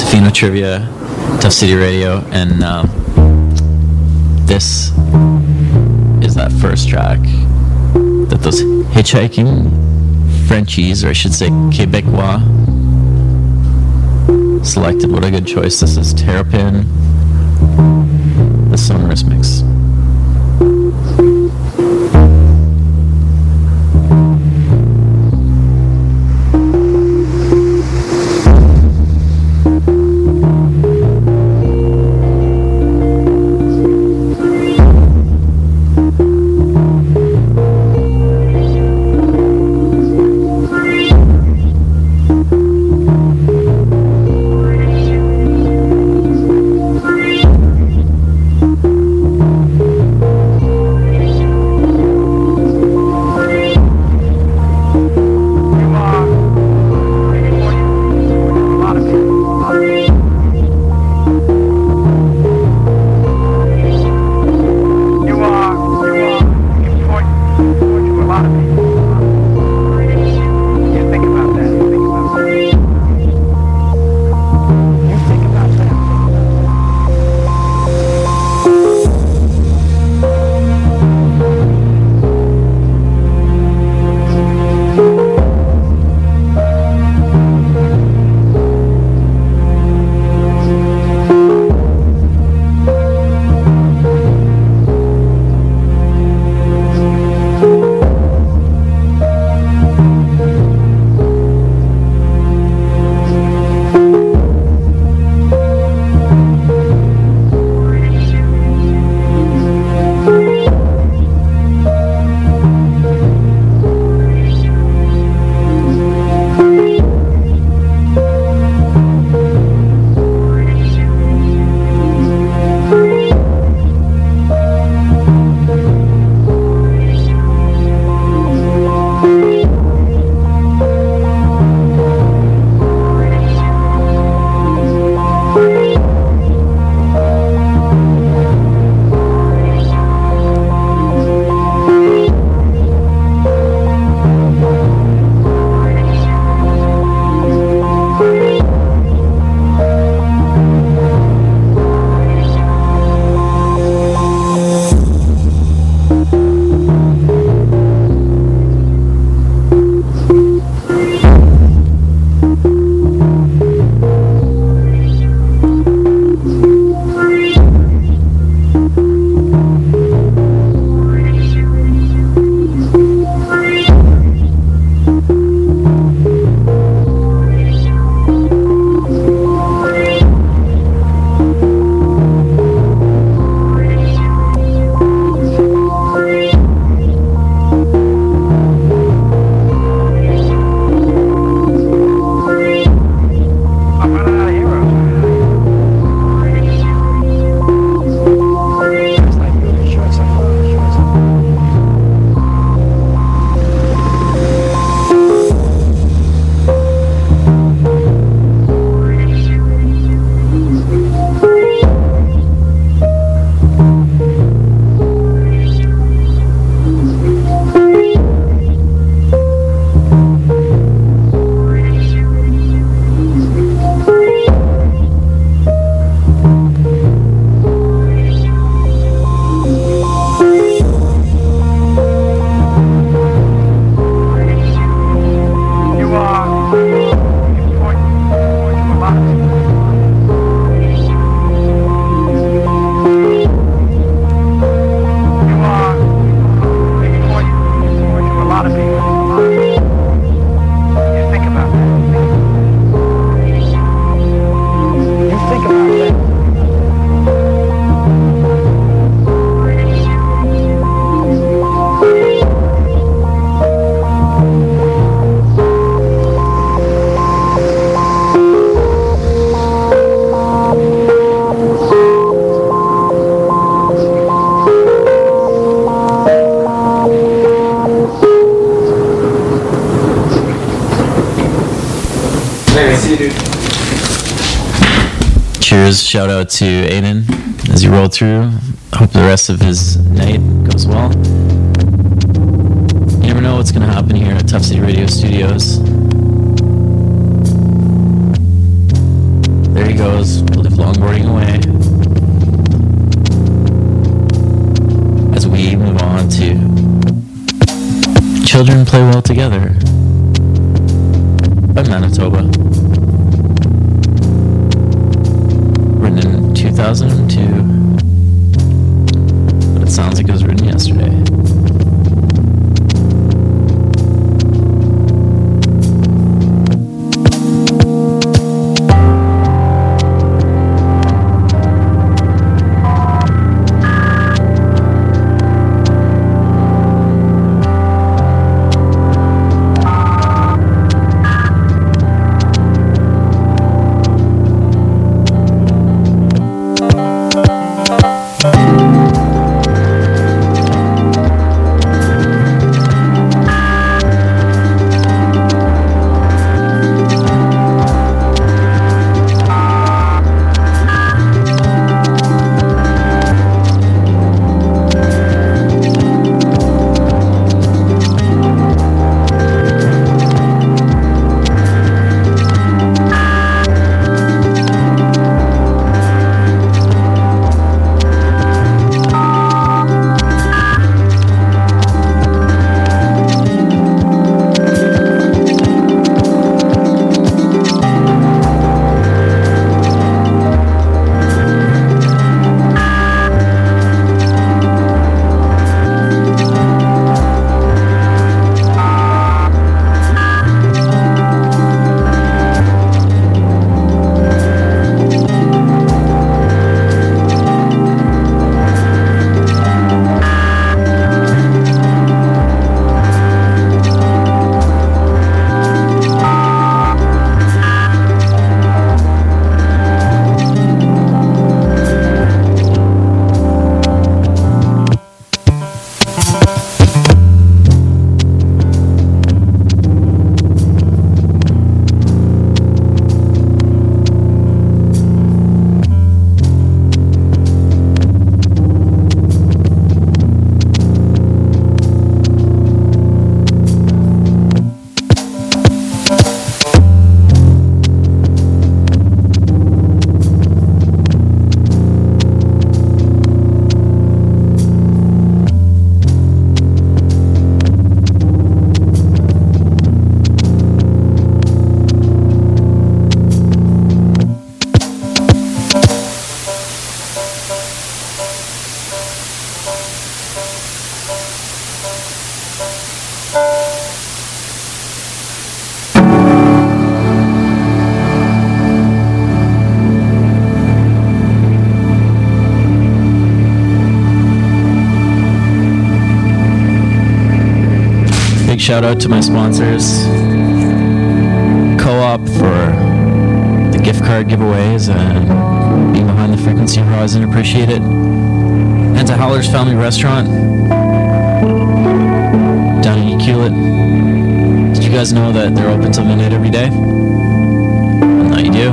Tofino trivia, Tough City Radio, and um, this is that first track that those hitchhiking Frenchies, or I should say Quebecois, selected. What a good choice. This is Terrapin, the sonorous mix. Cheers. Shout out to Aiden as you roll through. Hope the rest of his night goes well. You never know what's going to happen here at Tough City Radio Studios. There he goes, live longboarding away. As we move on to Children Play Well Together by Manitoba. two thousand two, but it sounds like it was written yesterday. Shout out to my sponsors, Co-op for the gift card giveaways and being behind the Frequency Horizon, appreciate it. And to Howler's Family Restaurant down in Euclid. Did you guys know that they're open till midnight every day? Well, now you do.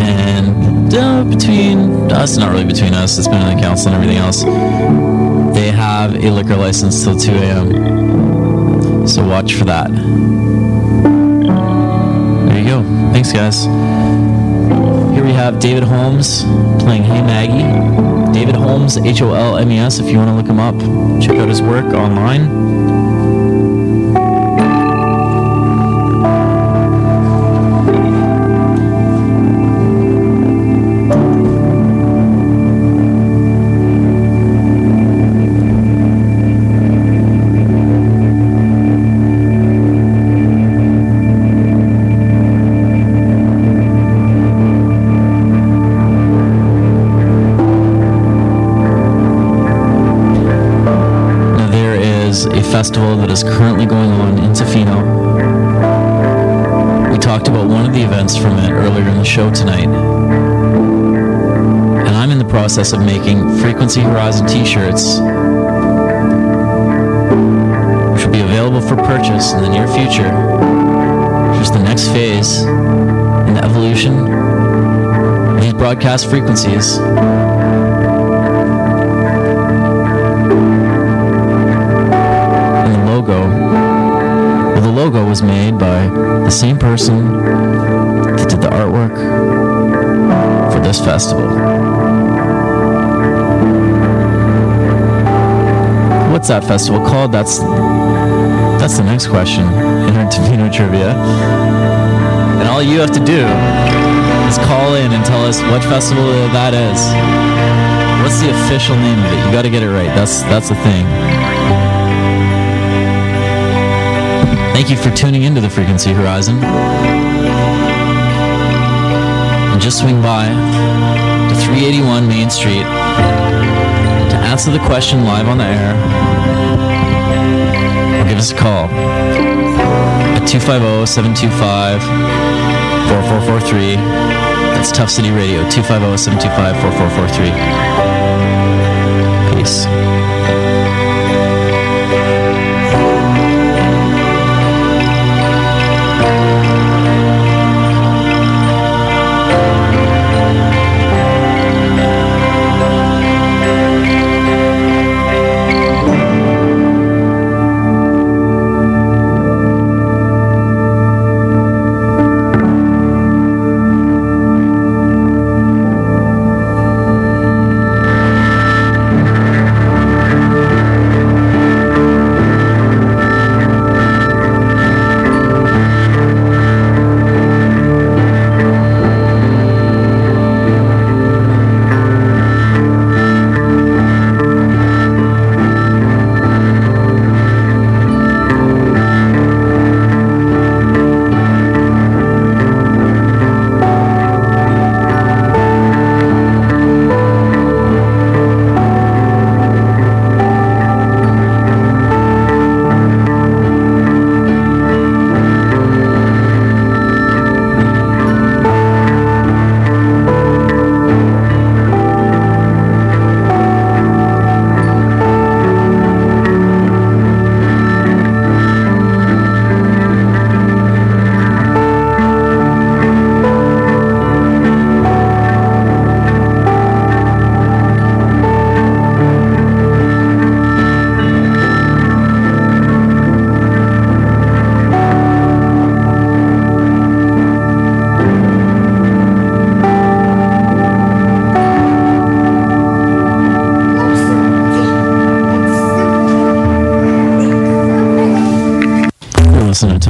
And uh, between us, not really between us, it's been on the council and everything else, they have a liquor license till two a.m. So watch for that. There you go. Thanks, guys. Here we have David Holmes playing Hey Maggie. David Holmes, H O L M E S, if you want to look him up. Check out his work online. Festival that is currently going on in Tofino. We talked about one of the events from it earlier in the show tonight. And I'm in the process of making Frequency Horizon t-shirts, which will be available for purchase in the near future. Just the next phase in the evolution these broadcast frequencies. And the logo, well, the logo was made by the same person that did the artwork for this festival. What's that festival called? That's that's the next question in our Tofino trivia. And all you have to do is call in and tell us what festival that is. What's the official name of it? You got to get it right. That's that's the thing. Thank you for tuning into the Frequency Horizon. And just swing by to three eighty-one Main Street. Answer the question live on the air, or give us a call at two five zero, seven two five, four four four three. That's Tough City Radio, two five zero, seven two five, four four four three. Peace.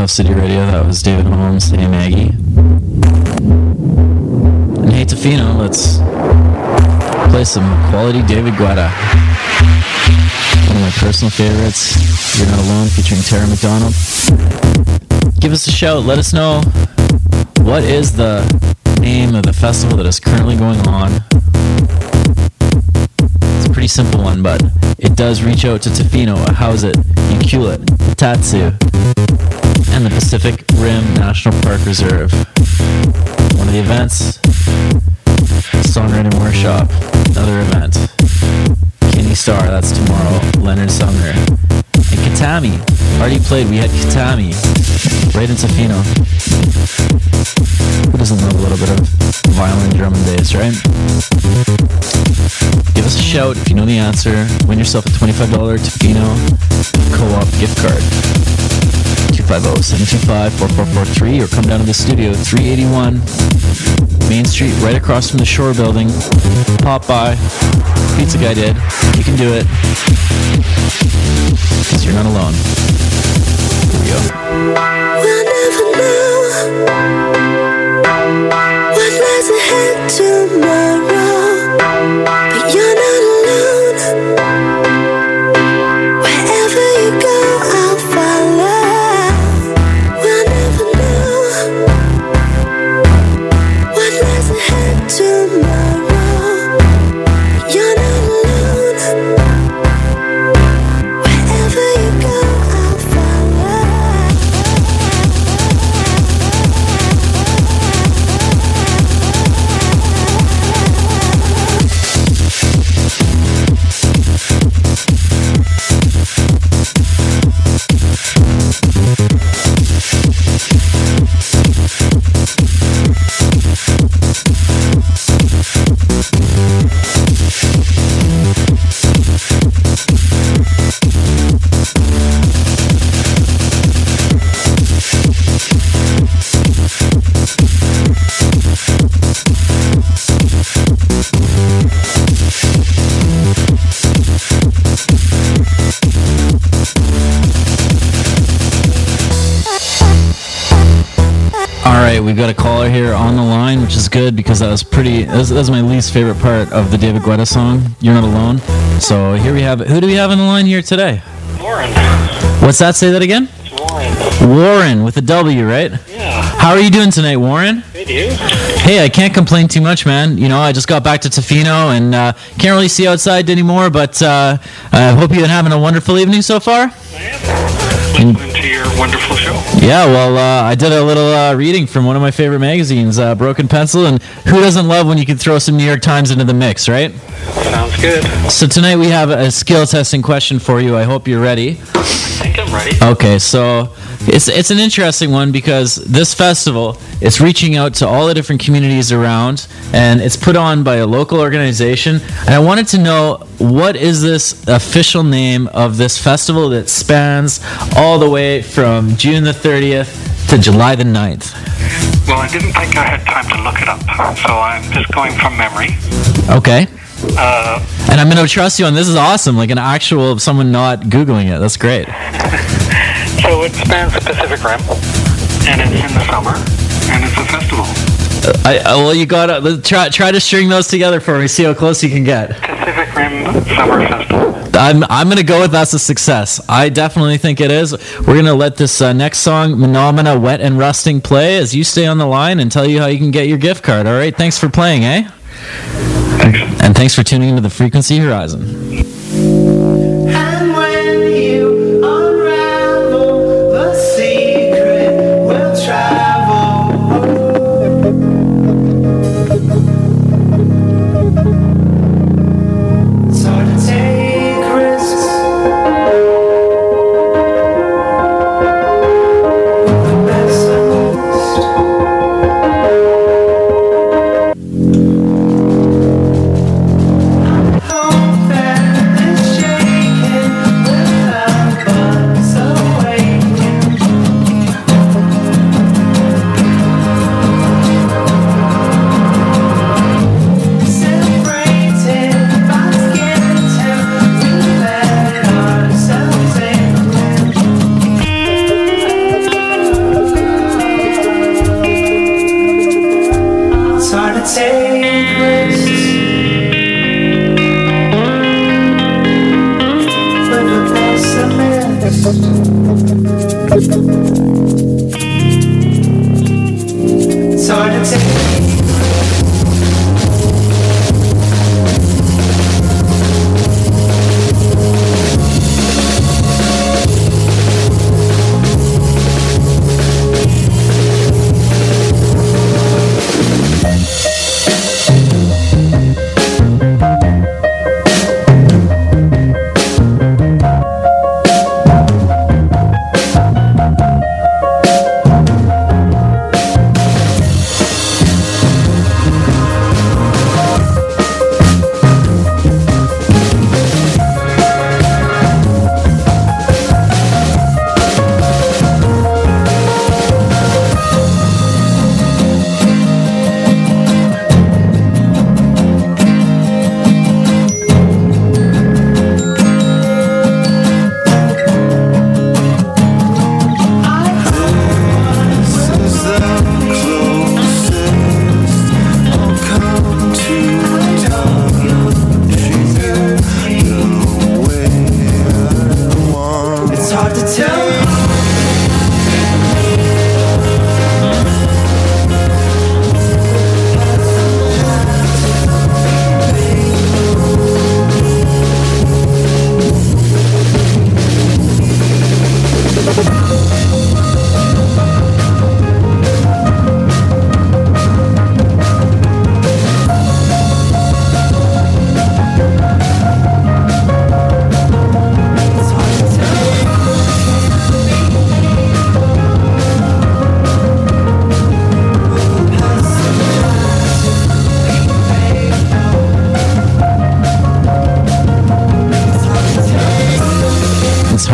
City Radio, that was David Holmes, Hey Maggie. And hey Tofino, let's play some quality David Guetta. One of my personal favorites, You're Not Alone, featuring Tara McDonald. Give us a shout, let us know what is the name of the festival that is currently going on. It's a pretty simple one, but it does reach out to Tofino, Howzit, Euclid, Hitatsu, and the Pacific Rim National Park Reserve. One of the events, Songwriting Workshop. Another event, Kenny Starr, that's tomorrow, Leonard Sumner. And Kitami, already played, we had Kitami, right in Tofino. Who doesn't love a little bit of violin drum and bass, right? Give us a shout if you know the answer. Win yourself a twenty-five dollars Tofino Co-op gift card. two five zero, seven two five, four four four three, or come down to the studio, three eighty-one Main Street, right across from the Shore Building. Pop by. Pizza guy did. You can do it. Because you're not alone. Here we go. I never knew what lies ahead tomorrow, but you're not alone. Wherever you go, I'll follow. we've got a caller here on the line, which is good because that was pretty. That was, that was my least favorite part of the David Guetta song, "You're Not Alone." So here we have. Who do we have on the line here today? Lauren. What's that? Say that again. It's Lauren. Warren with a W, right? Yeah. How are you doing tonight, Warren? Hey, dude. Hey, I can't complain too much, man. You know, I just got back to Tofino and uh, can't really see outside anymore. But uh, I hope you've been having a wonderful evening so far. I am. And- Wonderful show. Yeah, well, uh, I did a little uh, reading from one of my favorite magazines, uh, Broken Pencil, and who doesn't love when you can throw some New York Times into the mix, right? Sounds good. So tonight we have a skill testing question for you. I hope you're ready. I think I'm ready. Okay, so it's it's an interesting one because this festival is reaching out to all the different communities around, and it's put on by a local organization. And I wanted to know, what is this official name of this festival that spans all the way from From June the thirtieth to July the ninth. Well, I didn't think I had time to look it up, so I'm just going from memory. Okay. Uh, and I'm going to trust you on this. Is awesome, like an actual someone not Googling it. That's great. So it spans the Pacific Rim, and it's in the summer, and it's a festival. Uh, I, uh, well, you got to try, try to string those together for me. See how close you can get. Pacific Rim Summer Festival. I'm I'm gonna go with that's a success. I definitely think it is. We're gonna let this uh, next song, Phenomena Wet and Rusting, play as you stay on the line and tell you how you can get your gift card. All right, thanks for playing, eh? Thanks. And thanks for tuning into the Frequency Horizon.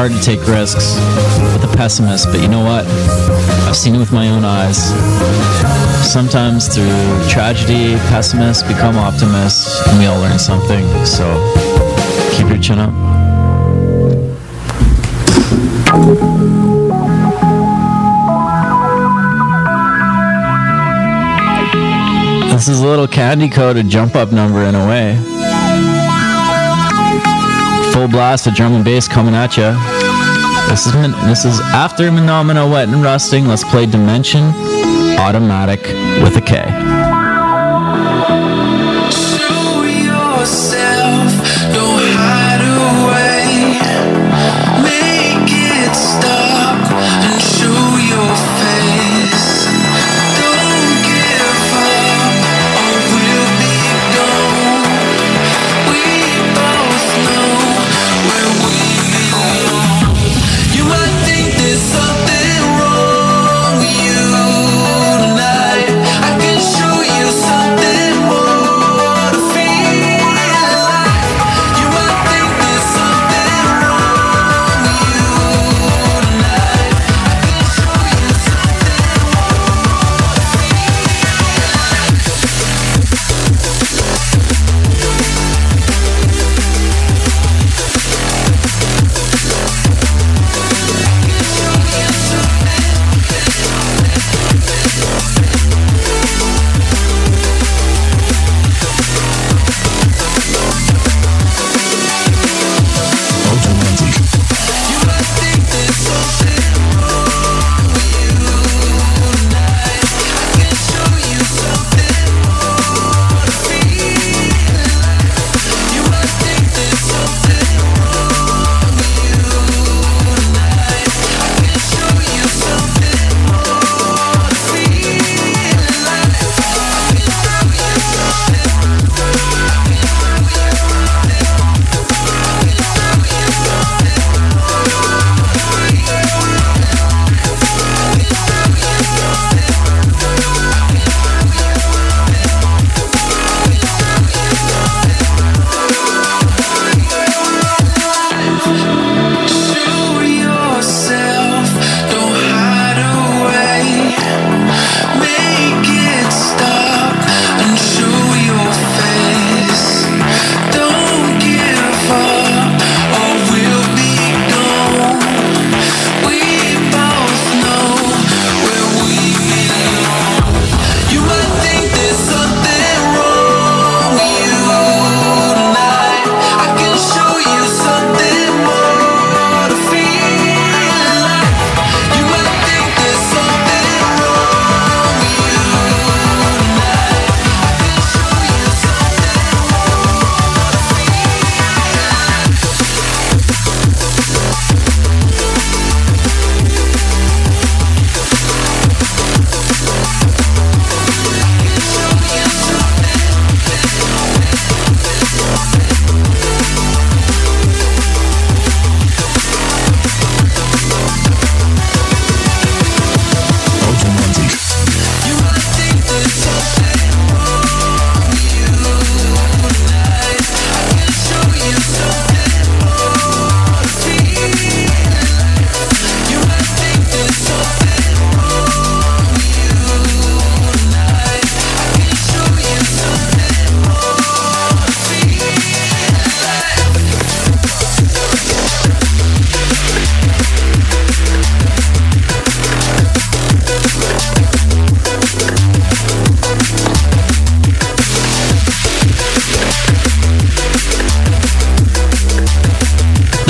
Hard to take risks with a pessimist, but you know what? I've seen it with my own eyes. Sometimes through tragedy, pessimists become optimists, and we all learn something. So keep your chin up. This is a little candy coated jump up number in a way. Full blast of drum and bass coming at ya. This is this is after Menomina Wet and Rusting. Let's play Dimension Automatic with a K.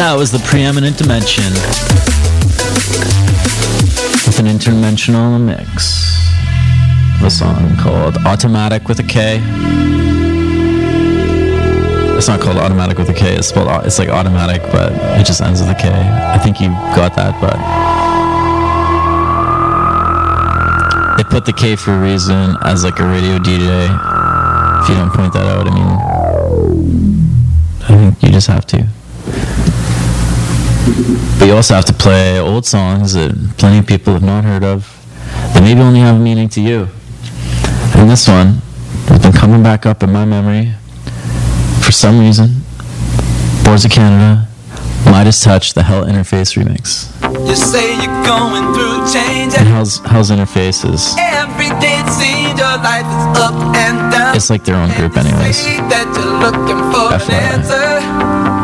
That was the preeminent dimension with an interdimensional mix of a song called Automatic with a K. It's not called Automatic with a K, it's spelled, it's like automatic, but it just ends with a K. I think you got that, but they put the K for a reason as like a radio D J. If you don't point that out, I mean, I think you just have to. But you also have to play old songs that plenty of people have not heard of that maybe only have meaning to you. And this one has been coming back up in my memory for some reason. Boards of Canada, Midas Touch, the Hell Interface remix. You say you're going through change. And Hell's, Hell's Interface is... Every day it seems your life is up and down. It's like their own group anyways. That you're looking for an answer.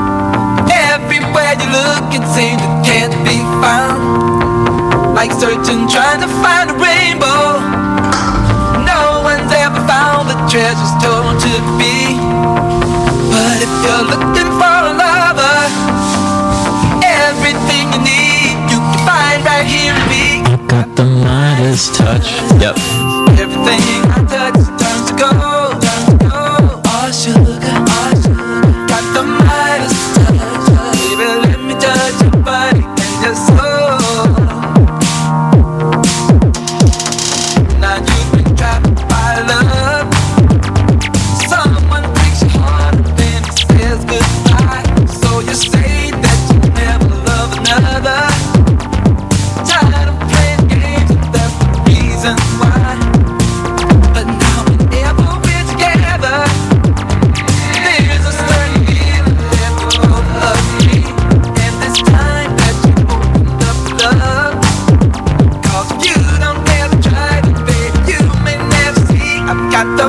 Look, it seems it can't be found. Like searching, trying to find a rainbow. No one's ever found the should be. But if you're looking for a lover, everything you need you can find right here in me. I got the Midas touch. Yep. Everything I touch turns to gold. Turns to gold. All sugar, all sugar. Got the Midas touch. Baby, let me touch your body and your soul. Now you've been trapped by love. Someone takes you harder than it says goodbye. So you say that you never love another. Tired of playing games, and that's the reason why. But now whenever we're together, there's a certain feeling that will love me. And this time that you opened up to love, 'cause if you don't dare to try it, babe, you may never see. I've got the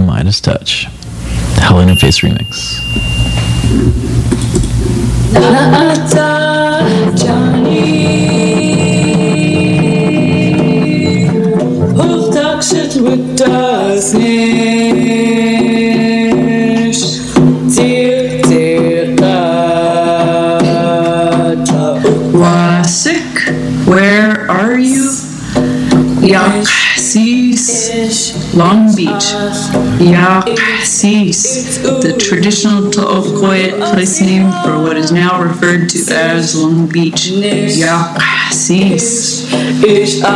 Midas touch. Everything I touch turns to gold, turns to gold. Yeah, darling, yeah, darling. Got the Midas touch. Baby, let me touch your body and your soul. Together you and I were meant to be. I'll be right beside you whenever you need me. This love we have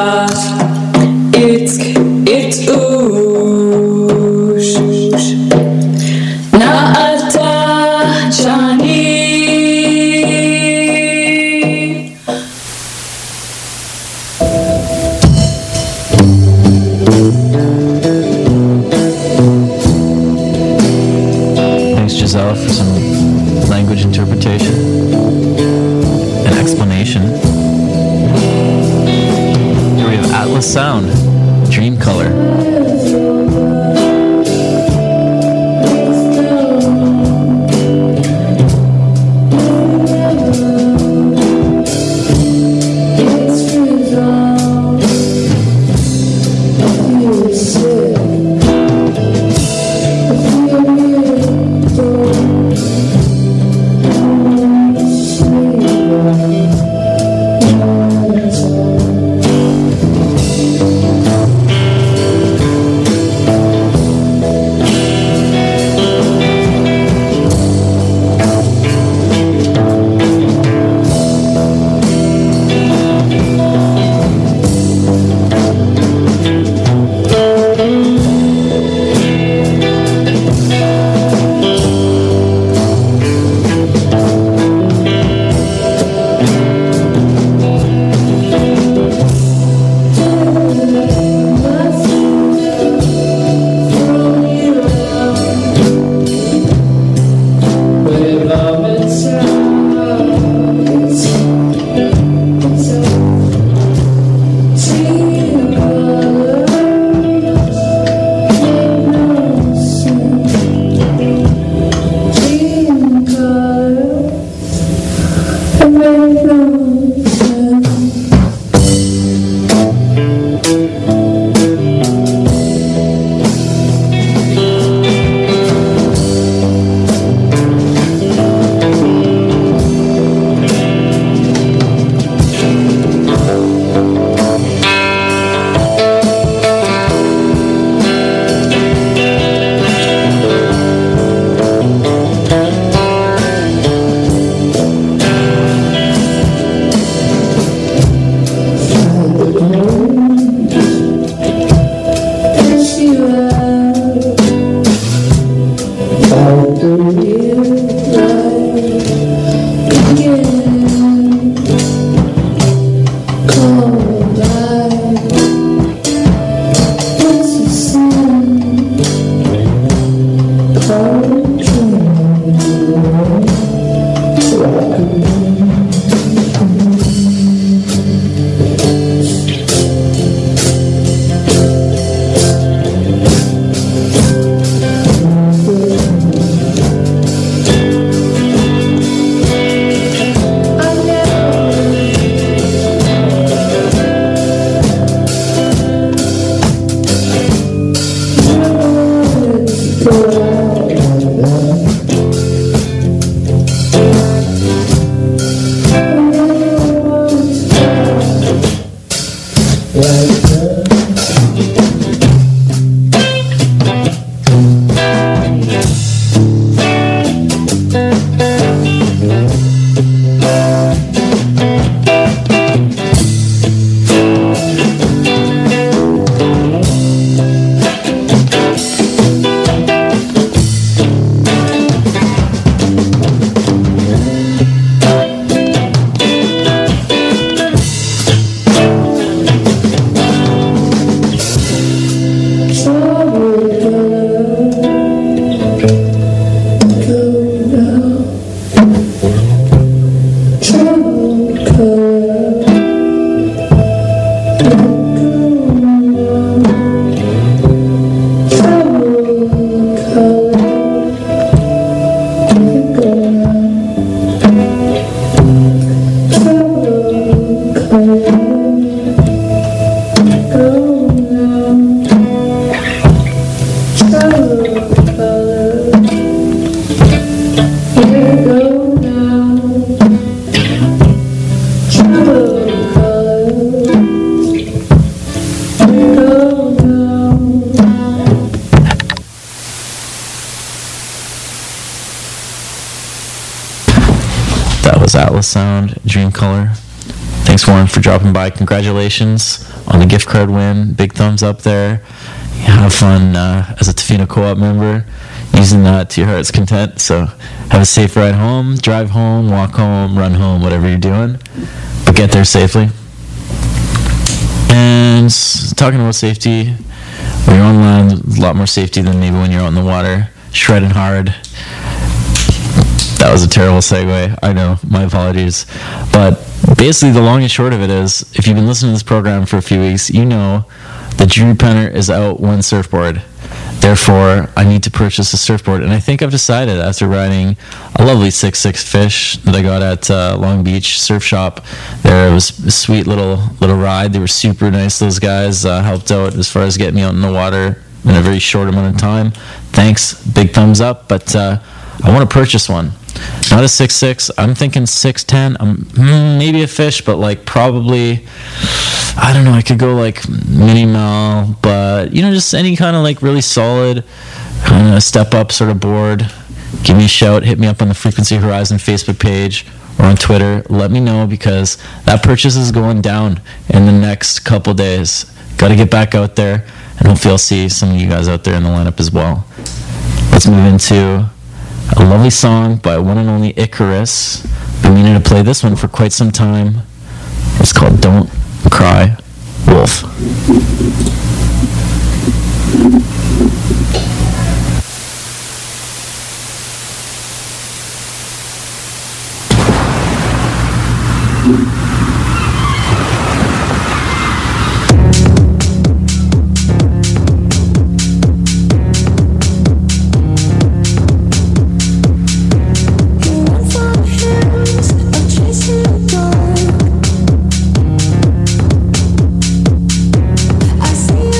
will never fade away. Can count on me, 'cause I'm here to stay. Got the Midas touch. Everything I touch turns to gold, turns to gold. Yeah, darling, yeah, darling. Got the Midas touch. Baby, let me touch your body and your soul. Would you do that for me? Got the Midas touch. Everything I touch turns to gold. Got the Midas touch. Baby, let me touch your body and your soul. Sports of Canada, Midas Touch. Hell in a Face remix. Wasik, where are you? Ya Qasis, Long Beach. Ya Qasis, the traditional To'okhoyet place name for what is now referred to as Long Beach. Ya Qasis. It's yourself some language interpretation and explanation. Here we have Atlas Sound, Dream Color. Sound, Dream Color. Thanks Warren for dropping by. Congratulations on the gift card win. Big thumbs up there. Have fun uh, as a Tofino Co-op member, using that to your heart's content. So have a safe ride home, drive home, walk home, run home, whatever you're doing, but get there safely. And talking about safety, when you're online, a lot more safety than maybe when you're out in the water, shredding hard. That was a terrible segue. I know. My apologies. But basically, the long and short of it is, if you've been listening to this program for a few weeks, you know that Drew Penner is out one surfboard. Therefore, I need to purchase a surfboard. And I think I've decided, after riding a lovely six six fish that I got at uh, Long Beach Surf Shop, there it was a sweet little little ride. They were super nice, those guys. Uh, helped out as far as getting me out in the water in a very short amount of time. Thanks. Big thumbs up. But uh, I want to purchase one. Not a six six. I'm thinking six ten. Um, maybe a fish, but like probably, I don't know, I could go like mini mal, but you know, just any kind of like really solid kind of step up sort of board. Give me a shout. Hit me up on the Frequency Horizon Facebook page or on Twitter. Let me know, because that purchase is going down in the next couple days. Got to get back out there, and hopefully I'll see some of you guys out there in the lineup as well. Let's move into a lovely song by one and only Icarus. Been meaning to play this one for quite some time. It's called Don't Cry Wolf. I see.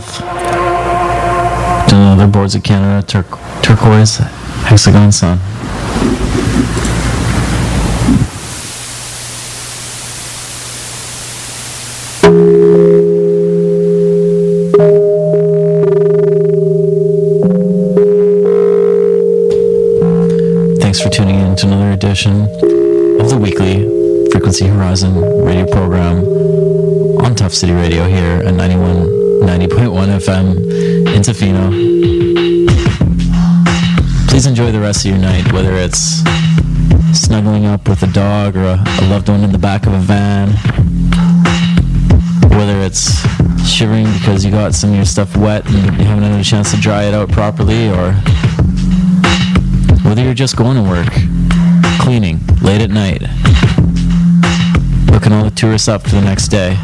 South to the other boards of Canada, tur- turquoise, hexagon sun. Thanks for tuning in to another edition of the weekly Frequency Horizon radio program on Tough City Radio here at ninety-one ninety point one F M in Tofino. Please enjoy the rest of your night, whether it's snuggling up with a dog or a, a loved one in the back of a van, whether it's shivering because you got some of your stuff wet and you haven't had a chance to dry it out properly, or whether you're just going to work, cleaning, late at night, looking all the tourists up for the next day.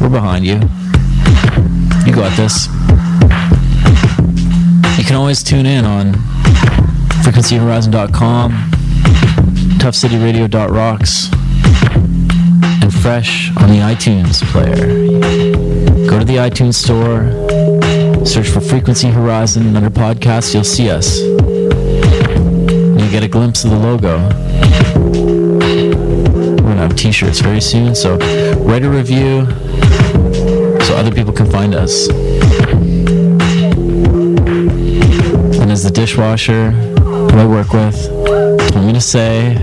We're behind you. You got this. You can always tune in on frequency horizon dot com, tough city radio dot rocks, and fresh on the iTunes player. Go to the iTunes store, search for Frequency Horizon, and under podcasts you'll see us. And you get a glimpse of the logo. We're going to have t-shirts very soon, so write a review so other people can find us. And as the dishwasher who I work with told me to say,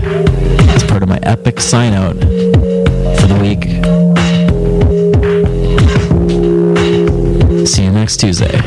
as part of my epic sign out for the week, see you next Tuesday.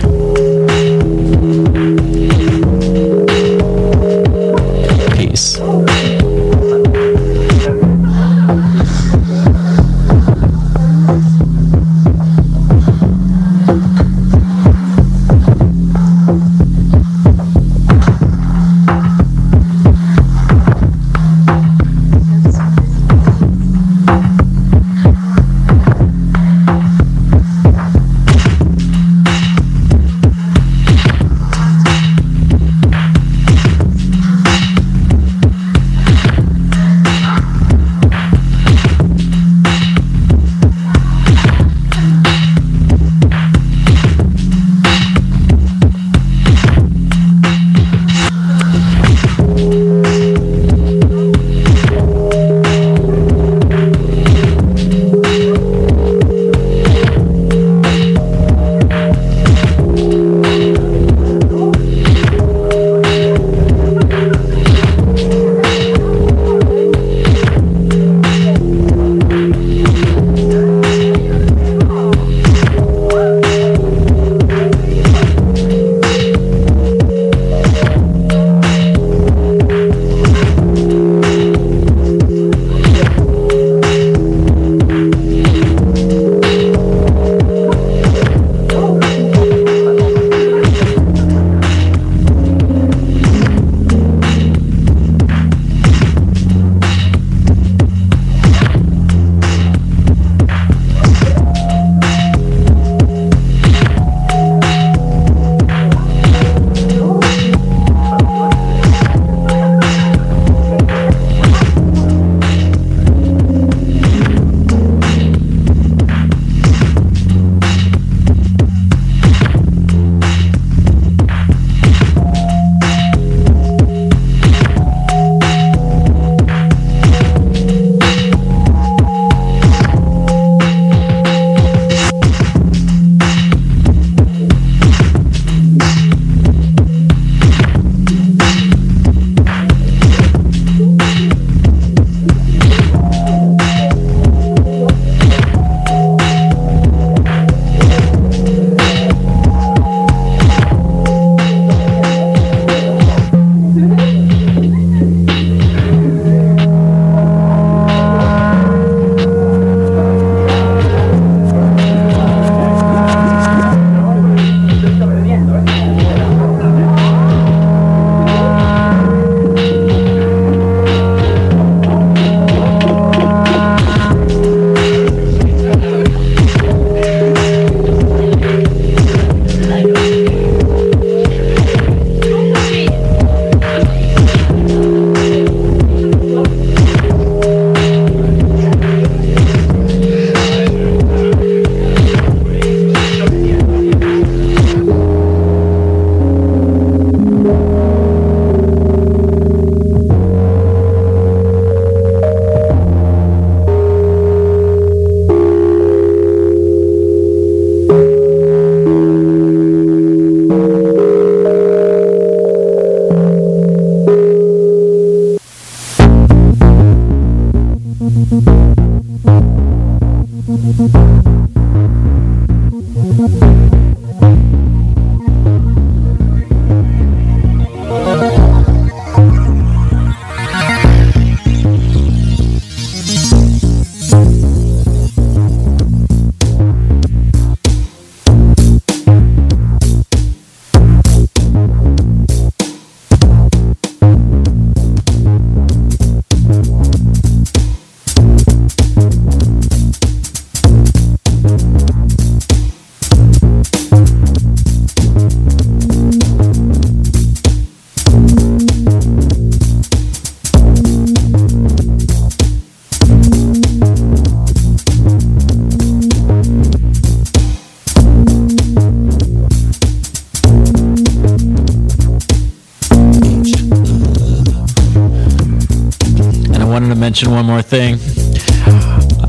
mention one more thing.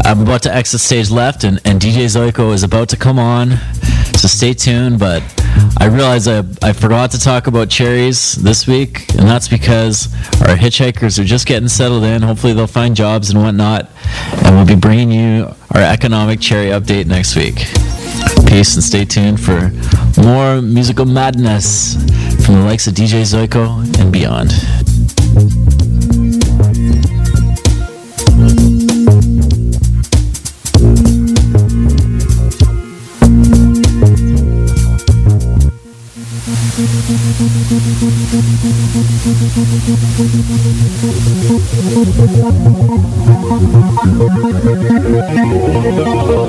I'm about to exit stage left, and, and D J Zoico is about to come on, so stay tuned. But I realized I, I forgot to talk about cherries this week, and that's because our hitchhikers are just getting settled in. Hopefully they'll find jobs and whatnot, and we'll be bringing you our economic cherry update next week. Peace, and stay tuned for more musical madness from the likes of D J Zoico and beyond. We'll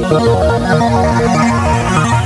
be right back.